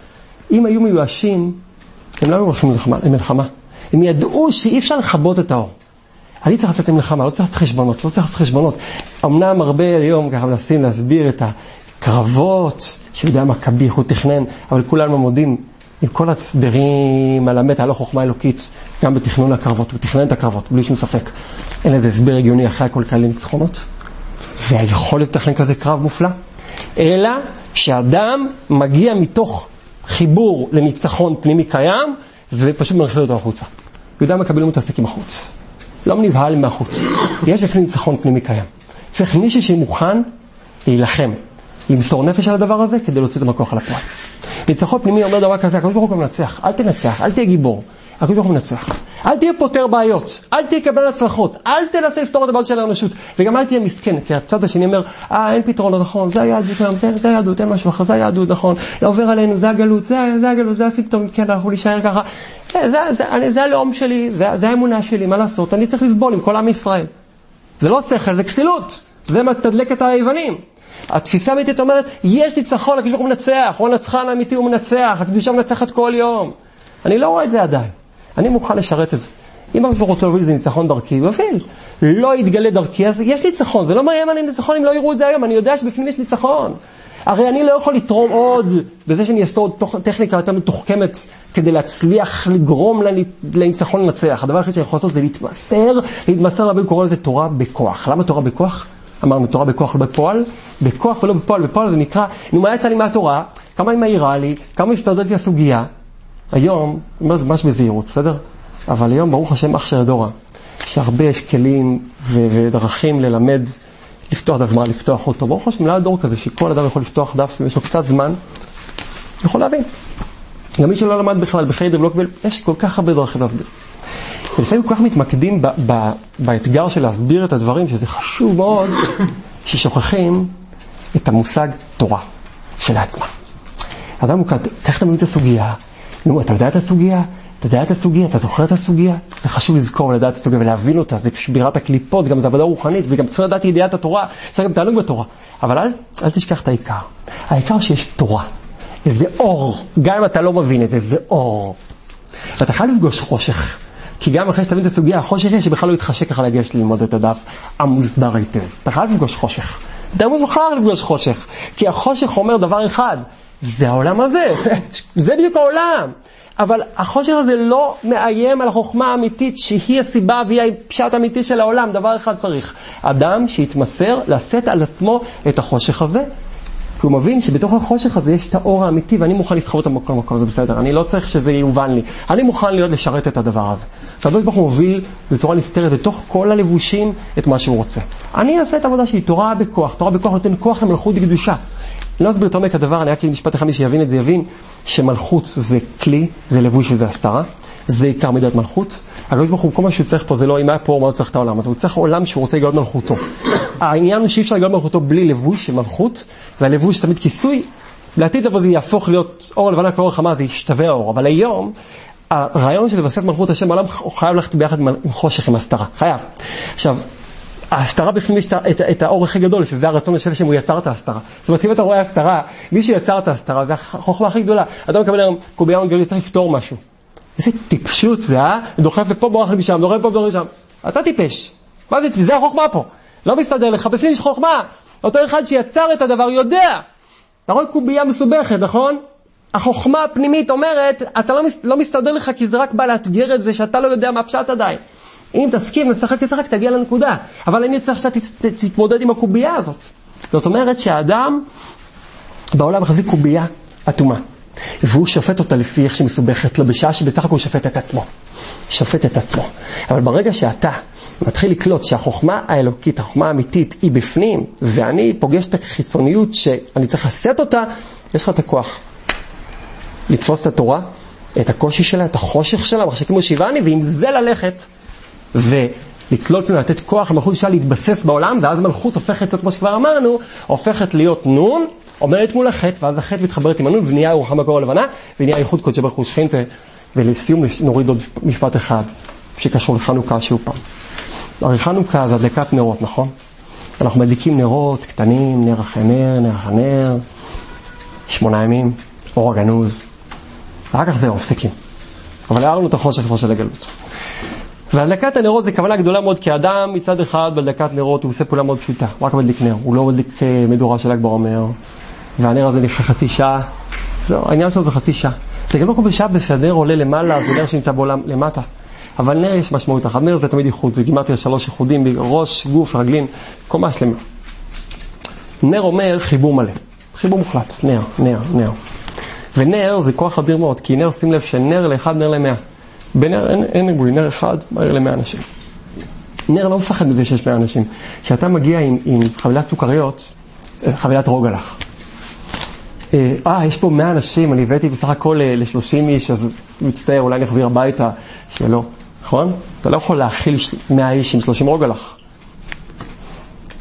אם היו מיואשים, הם לא היו הולכים למלחמה. הם ידעו שאי אפשר לחבות את האור. אני צריך לעשות מלחמה, לא צריך לעשות חשבונות, לא צריך לעשות חשבונות. אמנם הרבה היום גם מנסים להסביר את הקרבות, שיודע המכבי, הוא תכנן, אבל כולנו מודים עם כל הסברים על המטה, לא חוכמה אלוקית, גם בתכנון הקרבות, הוא תכנן את הקרבות, בלי שום ספק. אין איזה הסבר הגיוני אחרי הכל כאלה ניצחונות, והיכולת לתכנן כזה קרב מופלא, אלא שאדם מגיע מתוך חיבור לניצחון פנימי קיים, ופשוט מרחל אותו החוצה. יהודה המכבי לא מתעסק עם החוץ. לא מנבהל מהחוץ. יש בפנים ניצחון פנימי קיים. צריך מישהו שמוכן להילחם, למסור נפש על הדבר הזה, כדי להוציא את המקוח על הפועל. ניצחון פנימי אומר דבר כזה, הקב"ה הוא מנצח, אל תנצח, אל תהיה גיבור. הקב"ה הוא מנצח. אל תהיה פותר בעיות, אל תהיה קבל הצלחות, אל תנסה לפתור את הבעיות של האנושות, וגם אל תהיה מסכן, כי הצד השני אומר, אה, אין פתרון, לא נכון, זה היהדות, זה, זה היהדות, אין משהו אחר, זה היהדות, נכון, עובר עלינו, זה הגלות, זה, זה הגלות, זה הסימפטום, כן, אנחנו נשאר ככה, זה, זה, זה, זה הלאום שלי, זה, זה האמונה שלי, מה לעשות, אני צריך לסבול עם כל עם ישראל. זה לא שכל, זה כסילות, זה מתדלק את היוונים. התפיסה האמיתית אומרת, יש ניצחון, הקדוש ברוך הוא מנצח, הוא הנצחן האמיתי, הוא מנצח, הקדושה מנצחת כל יום. אני לא רואה את זה עדיין. אני מוכן לשרת את זה. אם אני רוצה להוביל, זה ניצחון דרכי, ואפיל. לא יתגלה דרכי, אז יש ניצחון. זה לא מראה אם אני ניצחון, אם לא יראו את זה היום. אני יודע שבפנים יש ניצחון. הרי אני לא יכול לתרום עוד בזה שאני אעשה עוד טכניקה יותר מתוחכמת כדי להצליח לגרום לניצחון לנצח. הדבר היחיד שאני יכול לעשות זה להתמסר, להתמסר לבין קורא לזה תורה בכוח. למה תורה בכוח? אמרנו, תורה בכוח לא בפועל, בכוח ולא בפועל, בפועל זה נקרא, נו מה יצא לי מהתורה, כמה היא מהירה לי, כמה הסתדרת לי הסוגיה. היום, זה ממש בזהירות, בסדר? אבל היום, ברוך השם, אח של הדורה, שהרבה יש כלים ו- ודרכים ללמד, לפתוח דף, מה לפתוח אותו. ברוך השם, לא הדור כזה, שכל אדם יכול לפתוח דף, אם יש לו קצת זמן, יכול להבין. גם מי שלא למד בכלל, בחדר, לא קבל, יש כל כך הרבה דרכים להסביר. ולפעמים כל כך מתמקדים ב- ב- באתגר של להסביר את הדברים, שזה חשוב מאוד, ששוכחים את המושג תורה של עצמה. אדם הוא כזה, כך אתה מבין את הסוגיה, נו, אתה יודע את הסוגיה? אתה יודע את הסוגיה? אתה זוכר את הסוגיה? זה חשוב לזכור, לדעת את הסוגיה ולהבין אותה. זה שבירת הקליפות, גם זה עבודה רוחנית, וגם צריך לדעת ידיעת התורה, צריך גם תענוג בתורה. אבל אל, אל תשכח את העיקר. העיקר שיש תורה. איזה אור. גם אם אתה לא מבין את זה, איזה אור. ואתה חייב לפגוש חושך. כי גם אחרי שתבין את הסוגיה, החושך יש שבכלל לא יתחשק לך להגשת ללמוד את הדף המוסדר היטב. אתה חייב לפגוש חושך. אתה מוכרח לפגוש חושך. כי החושך אומר דבר אחד. זה העולם הזה, זה בדיוק העולם. אבל החושך הזה לא מאיים על החוכמה האמיתית שהיא הסיבה והיא הפשט האמיתי של העולם. דבר אחד צריך, אדם שיתמסר לשאת על עצמו את החושך הזה, כי הוא מבין שבתוך החושך הזה יש את האור האמיתי, ואני מוכן לסחוב את המקום, המקום זה בסדר, אני לא צריך שזה יובן לי, אני מוכן להיות לשרת את הדבר הזה. הקדוש ברוך הוא מוביל, זו תורה נסתרת בתוך כל הלבושים את מה שהוא רוצה. אני אעשה את העבודה שהיא תורה בכוח, תורה בכוח נותן כוח למלכות וקדושה. לא אסביר את עומק הדבר, אני רק משפט אחד, מי שיבין את זה יבין שמלכות זה כלי, זה לבוש וזה הסתרה, זה עיקר מידת מלכות. הקדוש ברוך הוא כל מה שהוא צריך פה זה לא אם היה פה מה הוא צריך את העולם, אז הוא צריך עולם שהוא רוצה לגלות מלכותו. העניין הוא שאי אפשר לגלות מלכותו בלי לבוש של מלכות, והלבוש תמיד כיסוי, לעתיד אבל זה יהפוך להיות אור לבנה כאור חמה, זה ישתווה האור, אבל היום הרעיון של לבסס מלכות השם העולם חייב ללכת ביחד עם חושך, עם הסתרה, חייב. עכשיו, ההסתרה בפנים יש את, את האור הכי גדול, שזה הרצון של שם, הוא יצר את ההסתרה. זאת אומרת, אם אתה רואה הסתרה, מי שיצר את ההסתרה, זה החוכמה הכי גדולה. אדם מקבל היום קובייה מנגרית, צריך לפתור משהו. איזה טיפשות זה, אה? דוחף לפה בורח לי משם, דוחף לפה בורח לי משם. אתה טיפש. מה זה? זה החוכמה פה. לא מסתדר לך, בפנים יש חוכמה. אותו אחד שיצר את הדבר יודע. אתה רואה קובייה מסובכת, נכון? החוכמה הפנימית אומרת, אתה לא, מס, לא מסתדר לך, כי זה רק בא לאתגר את זה, שאתה לא יודע מה פשט עדיין. אם תסכים, נשחק, נשחק, תגיע לנקודה. אבל אני צריך שאתה תתמודד עם הקובייה הזאת. זאת אומרת שהאדם בעולם מחזיק קובייה אטומה. והוא שופט אותה לפי איך שמסובכת לו, בשעה שבסך הכל שופט את עצמו. שופט את עצמו. אבל ברגע שאתה מתחיל לקלוט שהחוכמה האלוקית, החוכמה האמיתית, היא בפנים, ואני פוגש את החיצוניות שאני צריך לשאת אותה, יש לך את הכוח. לתפוס את התורה, את הקושי שלה, את החושך שלה, מחשקים ושיבני, ועם זה ללכת, ולצלול פנימה, לתת כוח למלכות שלה להתבסס בעולם, ואז מלכות הופכת, כמו שכבר אמרנו, הופכת להיות נון, עומדת מול החטא, ואז החטא מתחברת עם הנון, ונהיה רוחם הקור הלבנה, ונהיה ייחוד קודשי ברוך הוא שכינתה. ולסיום נוריד עוד משפט אחד, שקשור לחנוכה שהוא פעם. הרי חנוכה זה הדלקת נרות, נכון? אנחנו מדליקים נרות קטנים, נר אחרי נר, נר אחרי נר, שמונה ימים, אור הגנוז. אחר כך זהו, הפסקים. אבל הערנו את החושך כבר של הגלות. והדלקת הנרות זה כוונה גדולה מאוד, כי האדם מצד אחד בהדלקת נרות הוא עושה פעולה מאוד פשוטה, הוא רק מדליק נר, הוא לא מדליק מדורה של ל"ג בעומר, והנר הזה נפחה חצי שעה, זו, העניין שלו זה חצי שעה. זה גם לא כל שעה בשדר עולה למעלה, זה נר שנמצא בעולם למטה. אבל נר יש משמעות אחת, נר זה תמיד ייחוד, זה כמעט שלוש ייחודים, ראש, גוף, רגלים, קומה שלמה. נר אומר חיבור מלא, חיבור מוחלט, נר, נר, נר. ונר זה כוח אדיר מאוד, כי נר, שים לב שנר לאחד, נר למאה. בנר אין, אין ריבוי, נר אחד, נר למאה אנשים. נר לא מפחד מזה שיש מאה אנשים. כשאתה מגיע עם, עם חבילת סוכריות, חבילת רוג הלך. אה, יש פה מאה אנשים, אני הבאתי בסך הכל ל-שלושים איש, אז מצטער, אולי נחזיר הביתה. שלא, נכון? אתה לא יכול להכיל מאה איש עם שלושים רוג הלך.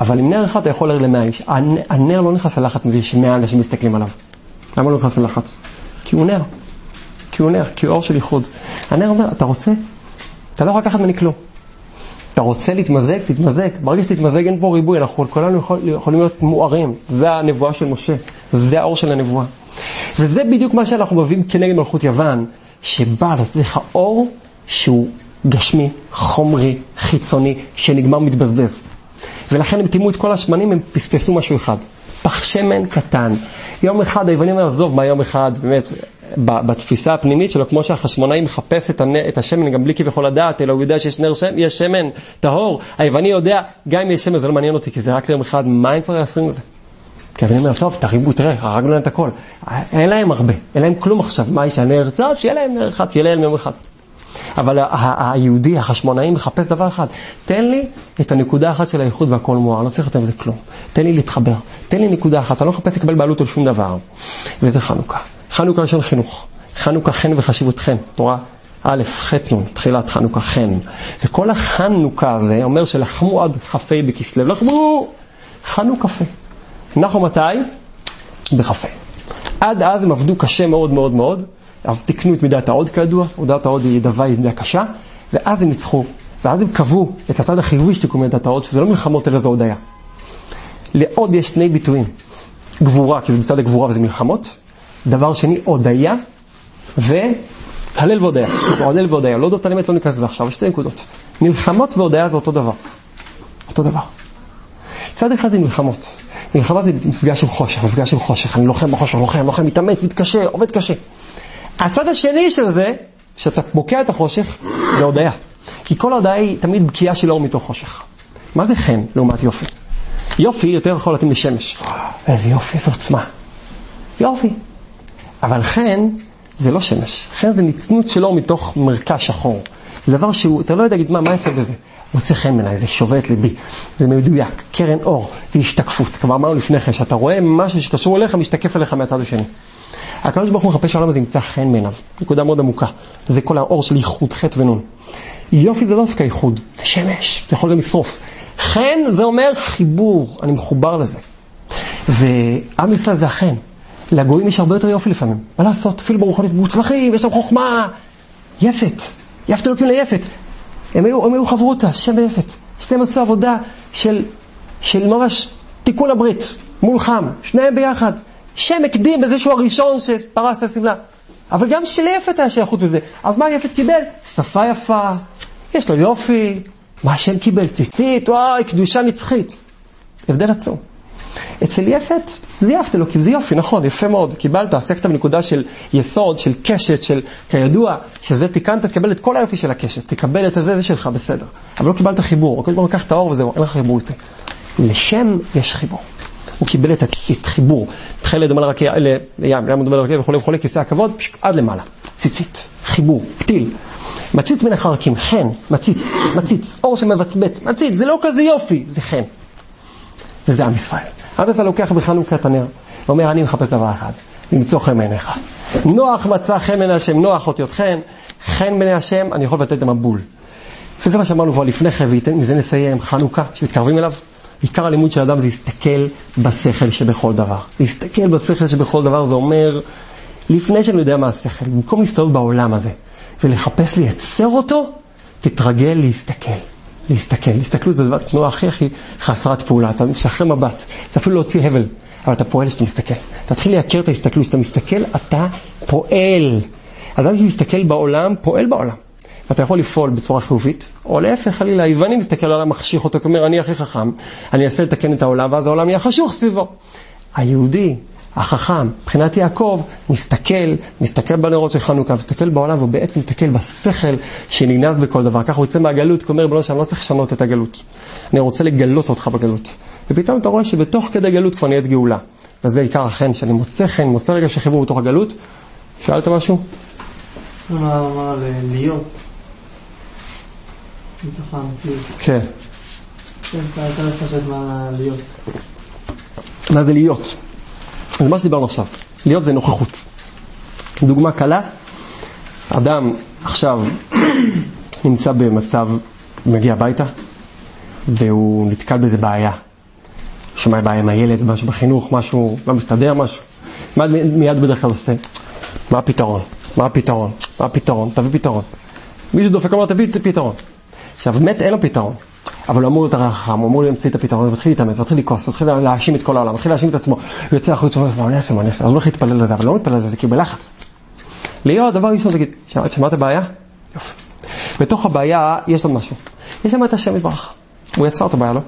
אבל עם נר אחד אתה יכול להכיל למאה איש. הנר לא נכנס ללחץ מזה שמאה אנשים מסתכלים עליו. למה לא נכנס ללחץ? כי הוא נר. כי הוא נר, כי הוא אור של ייחוד. הנר אומר, אתה רוצה? אתה לא יכול לקחת ממני כלום. אתה רוצה להתמזג? תתמזג. ברגע שתתמזג אין פה ריבוי, אנחנו כולנו יכול, יכולים להיות מוארים. זה הנבואה של משה. זה האור של הנבואה. וזה בדיוק מה שאנחנו מביאים כנגד מלכות יוון, שבא לתת לך אור שהוא גשמי, חומרי, חיצוני, שנגמר מתבזבז. ולכן הם תימו את כל השמנים, הם פספסו משהו אחד. פח שמן קטן. יום אחד, היוונים עזוב מה יום אחד, באמת, בתפיסה הפנימית שלו, כמו שהחשמונאי מחפש את, הנ... את השמן, גם בלי כביכול לדעת, אלא הוא יודע שיש נר שמן, יש שמן טהור. היווני יודע, גם אם יש שמן, זה לא מעניין אותי, כי זה רק ליום אחד, מה הם כבר יעשו עם זה? כי היוונים אומרים, טוב, תריבו, תראה, הרגנו להם את הכל. אין להם הרבה, אין להם כלום עכשיו. מה יש הנר? טוב, שיהיה להם נר אחד, שיהיה להם יום אחד. אבל היהודי, החשמונאי, מחפש דבר אחד. תן לי את הנקודה אחת של האיחוד והכל מואר. אני לא צריך לתת לזה כלום. תן לי להתחבר. תן לי נקודה אחת. אני לא מחפש לקבל בעלות על שום דבר. וזה חנוכה. חנוכה לשון חינוך. חנוכה חן וחשיבות חן. תורה א', חתנון, תחילת חנוכה חן. וכל החנוכה הזה אומר שלחמו עד חפי בכסלב. לחמו! חנו קפה. אנחנו מתי? בחפי. עד אז הם עבדו קשה מאוד מאוד מאוד. אבל תקנו את מידת העוד כידוע, מידת העוד היא דווה, היא מידה קשה, ואז הם ניצחו, ואז הם קבעו את הצד החיובי שתקנו מידת העוד, שזה לא מלחמות אלא זו הודיה. לעוד יש שני ביטויים, גבורה, כי זה בצד הגבורה וזה מלחמות, דבר שני, הודיה, והלל והודיה, הלל והודיה, לא יודעת על אמת, לא ניכנס לזה עכשיו, שתי נקודות. מלחמות והודיה זה אותו דבר, אותו דבר. צד אחד זה מלחמות, מלחמה זה מפגש עם חושך, מפגש עם חושך, אני לוחם בחושך, לוחם, לוחם, מתאמץ, מתקשה, עובד קשה. הצד השני של זה, שאתה בוקע את החושך, זה הודעה. כי כל ההודעה היא תמיד בקיעה של אור מתוך חושך. מה זה חן לעומת יופי? יופי יותר יכול להתאים לשמש. איזה יופי, איזו עוצמה. יופי. אבל חן זה לא שמש. חן זה ניצנות של אור מתוך מרכז שחור. זה דבר שהוא, אתה לא יודע להגיד מה, מה יצא בזה? מוצא חן מלאי, זה שובה את ליבי. זה מדויק, קרן אור, זה השתקפות. כבר אמרנו לפני כן, שאתה רואה משהו שקשור אליך, משתקף אליך מהצד השני. הקדוש ברוך הוא מחפש העולם הזה ימצא חן מעיניו. נקודה מאוד עמוקה. זה כל האור של ייחוד, חטא ונון. יופי זה לא דווקא ייחוד, זה שמש, זה יכול גם לשרוף. חן זה אומר חיבור, אני מחובר לזה. ועם ישראל זה החן. לגויים יש הרבה יותר יופי לפעמים. מה לעשות? אפילו ברוחנית, מוצלחים, יש שם חוכמה. יפת, יפת אלוקים ליפת. הם היו, הם היו חברותה, שם ויפת. שניהם עשו עבודה של, של ממש תיקון הברית, מול חם, שניהם ביחד. שם הקדים בזה שהוא הראשון שפרס את הסמלה, אבל גם שליפת היה שייכות בזה. אז מה יפת קיבל? שפה יפה, יש לו יופי. מה השם קיבל? ציצית, וואי, קדושה נצחית. הבדל עצום. אצל יפת זה יפת אלוקים, זה יופי, נכון, יפה מאוד, קיבלת, עסקת בנקודה של יסוד, של קשת, של כידוע שזה תיקנת, תקבל את כל היופי של הקשת, תקבל את הזה, זה שלך, בסדר, אבל לא קיבלת חיבור. הכל כבר לקח את האור וזהו, אין לך חיבור איתי. לשם יש חיבור, הוא קיבל את החיבור. תחילה דומה לרקע, לים, ים דומה לרקע וחולה וחולה, כיסא הכבוד, עד למעלה. ציצית, חיבור, פתיל. מציץ בין החרקים, חן, מציץ, מציץ, אור שמבצבץ, מציץ, זה לא כזה יופי, זה חן. וזה עם ישראל. עם ישראל לוקח בחנוכה את הנר, ואומר, אני מחפש דבר אחד, למצוא חן מעיניך. נוח מצא חן מעיני השם, נוח אותיות חן, חן מעיני השם, אני יכול לתת למבול. וזה מה שאמרנו כבר לפני כן, וזה נסיים חנוכה, שמתקרבים אליו. עיקר הלימוד של אדם זה להסתכל בשכל שבכל דבר. להסתכל בשכל שבכל דבר זה אומר, לפני שאני יודע מה השכל, במקום להסתובב בעולם הזה ולחפש לייצר אותו, תתרגל להסתכל. להסתכל. להסתכלות זה דבר תנועה הכי הכי חסרת פעולה. אתה משחרר מבט. זה אפילו להוציא הבל, אבל אתה פועל שאתה מסתכל. תתחיל להכיר את ההסתכלות. שאתה מסתכל, אתה פועל. אדם שמסתכל בעולם, פועל בעולם. אתה יכול לפעול בצורה חיובית, או להפך, חלילה, היווני מסתכל על העולם, מחשיך אותו, כלומר, אני הכי חכם, אני אעשה לתקן את העולם, ואז העולם יהיה חשוך סביבו. היהודי, החכם, מבחינת יעקב, מסתכל, מסתכל בנרות של חנוכה, מסתכל בעולם, הוא בעצם מסתכל בשכל שננז בכל דבר. כך הוא יוצא מהגלות, כלומר, בלו שאני לא צריך לשנות את הגלות. אני רוצה לגלות אותך בגלות. ופתאום אתה רואה שבתוך כדי גלות כבר נהיית גאולה. וזה עיקר החן, שאני מוצא חן, מוצא רגע שחיבור בתוך הגלות. שאלת משהו? מה אמר להיות מתוך המציאות? כן. אתה לפשט מה להיות. מה זה להיות? זה מה שדיברנו עכשיו. להיות זה נוכחות. דוגמה קלה, אדם עכשיו נמצא במצב, מגיע הביתה, והוא נתקל באיזה בעיה. שומע בעיה עם הילד, משהו בחינוך, משהו, לא מסתדר, משהו. מיד בדרך כלל עושה, מה הפתרון? מה הפתרון? מה הפתרון? תביא פתרון. מישהו דופק אמר, תביא פתרון. עכשיו, באמת אין לו פתרון. אבל הוא אמור להיות הרחם, הוא אמור להמציא את הפתרון, הוא התחיל להתאמץ, הוא התחיל לקוס, הוא התחיל להאשים את כל העולם, הוא התחיל להאשים את עצמו, הוא יוצא החוצה, הוא אומר, נעשה, נעשה, אז הוא הולך להתפלל לזה, אבל לא מתפלל לזה, כי הוא בלחץ. להיות, דבר ראשון, תגיד, שמעת הבעיה? יופי. בתוך הבעיה יש עוד משהו. יש שם את השם יתברך. הוא יצר את הבעיה, לא?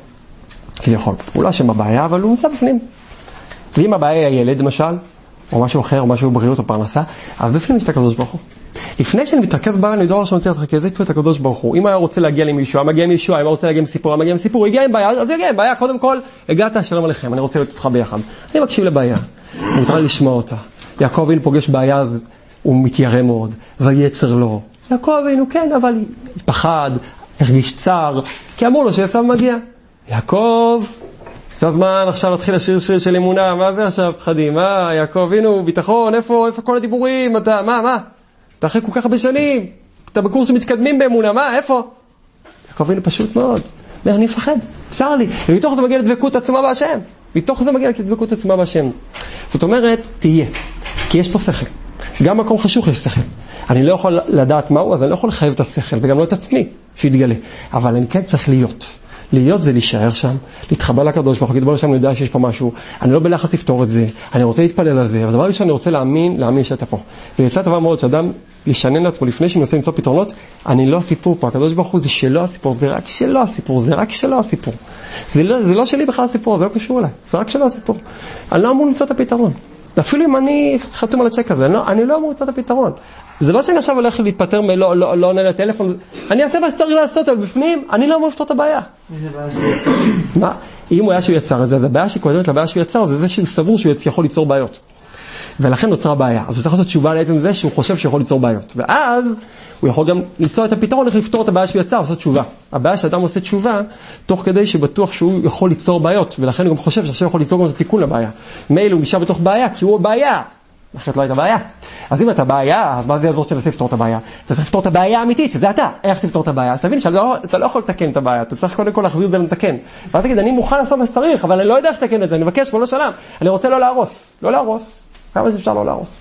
כביכול. הוא לא שם הבעיה, אבל הוא נמצא בפנים. ואם הבעיה היא הילד, למשל, או משהו אחר, או משהו בבריאות, או פרנסה, אז בפנים יש את הקדוש ברוך הוא. לפני שאני מתרכז בה, אני דור שמצליח להתרכז את הקדוש ברוך הוא. אם היה רוצה להגיע למישהו, היה מגיע עם מישהו, אם היה רוצה להגיע עם סיפור, היה מגיע עם סיפור, הגיע עם בעיה, אז הגיע עם בעיה. קודם כל, הגעת, שלום עליכם, אני רוצה להיות איתך ביחד. אני מקשיב לבעיה, אני מתראה לשמוע אותה. יעקב אין פוגש בעיה, אז הוא מתיירא מאוד, ויצר לו. יעקב אין, הוא כן, אבל פחד, הרגיש צער, כי אמרו לו שעשו מגיע. יעקב, זה הזמן, עכשיו התחיל השיר שיר של אמונה, מה זה עכשיו פחדים? מה, יעקב, הנה, ביטחון, איפה, איפה כל הדיבורים, אתה, מה, מה? אתה אחרי כל כך הרבה שנים, אתה בקורס שמתקדמים באמונה, מה, איפה? יעקב, הנה, פשוט מאוד, אני מפחד, צר לי, ומתוך זה מגיע לדבקות עצמה בהשם, מתוך זה מגיע לדבקות עצמה בהשם. זאת אומרת, תהיה, כי יש פה שכל, גם מקום חשוך יש שכל. אני לא יכול לדעת מהו, אז אני לא יכול לחייב את השכל, וגם לא את עצמי, שיתגלה, אבל אני כן צריך להיות. להיות זה להישאר שם, להתחבר לקדוש ברוך הוא, להתבונן שם, אני יודע שיש פה משהו, אני לא בלחץ לפתור את זה, אני רוצה להתפלל על זה, אבל דבר ראשון, אני רוצה להאמין, להאמין שאתה פה. ויצא דבר מאוד שאדם לשנן לעצמו לפני שמנסה למצוא פתרונות, אני לא הסיפור פה, הקדוש ברוך הוא זה שלא הסיפור, זה רק שלא הסיפור, זה רק שלא הסיפור. זה לא, זה לא שלי בכלל הסיפור, זה לא קשור אליי, זה רק שלא הסיפור. אני לא אמור למצוא את הפתרון. אפילו אם אני חתום על הצ'ק הזה, אני לא אמור למצוא את הפתרון. זה לא שאני עכשיו הולך להתפטר מלא, לא, לא עונה לטלפון. אני אעשה מה שצריך לעשות, אבל בפנים, אני לא אמור לפתור את הבעיה. מה? אם הוא היה שהוא יצר את זה, אז הבעיה שקודמת לבעיה שהוא יצר, זה זה שהוא סבור שהוא יכול ליצור בעיות. ולכן נוצרה בעיה. אז הוא צריך לעשות תשובה לעצם זה שהוא חושב שיכול ליצור בעיות. ואז הוא יכול גם למצוא את הפתרון, איך לפתור את הבעיה שהוא יצר, לעשות תשובה. הבעיה שאדם עושה תשובה, תוך כדי שבטוח שהוא יכול ליצור בעיות, ולכן הוא גם חושב שעכשיו יכול ליצור גם את התיקון לבעיה. מילא הוא נשאר בתוך בעיה, כי הוא הבעיה. אחרת לא הייתה בעיה. אז אם אתה בעיה, אז מה זה יעזור שתנסה לפתור את הבעיה? אתה צריך לפתור את הבעיה האמיתית, שזה אתה. איך תפתור את הבעיה? תבין שאתה לא יכול לתקן את הבעיה, אתה צריך קודם כל להחזיר את זה לתקן. ואז תגיד, אני מוכן לעשות מה שצריך, אבל אני לא יודע איך לתקן את זה, אני מבקש פה, לא שלם. אני רוצה לא להרוס. לא להרוס. כמה שאפשר לא להרוס.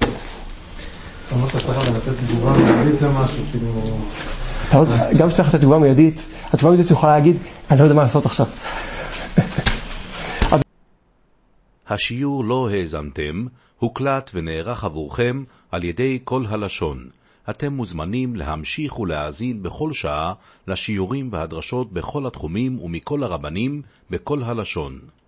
אמרת שצריך לתת תגובה מיידית למשהו, כאילו... גם שצריך לתת תגובה מיידית, התגובה מיידית יכולה להגיד, אני לא יודע מה לעשות עכשיו. השיעור לא האזנתם, הוקלט ונערך עבורכם על ידי כל הלשון. אתם מוזמנים להמשיך ולהאזין בכל שעה לשיעורים והדרשות בכל התחומים ומכל הרבנים בכל הלשון.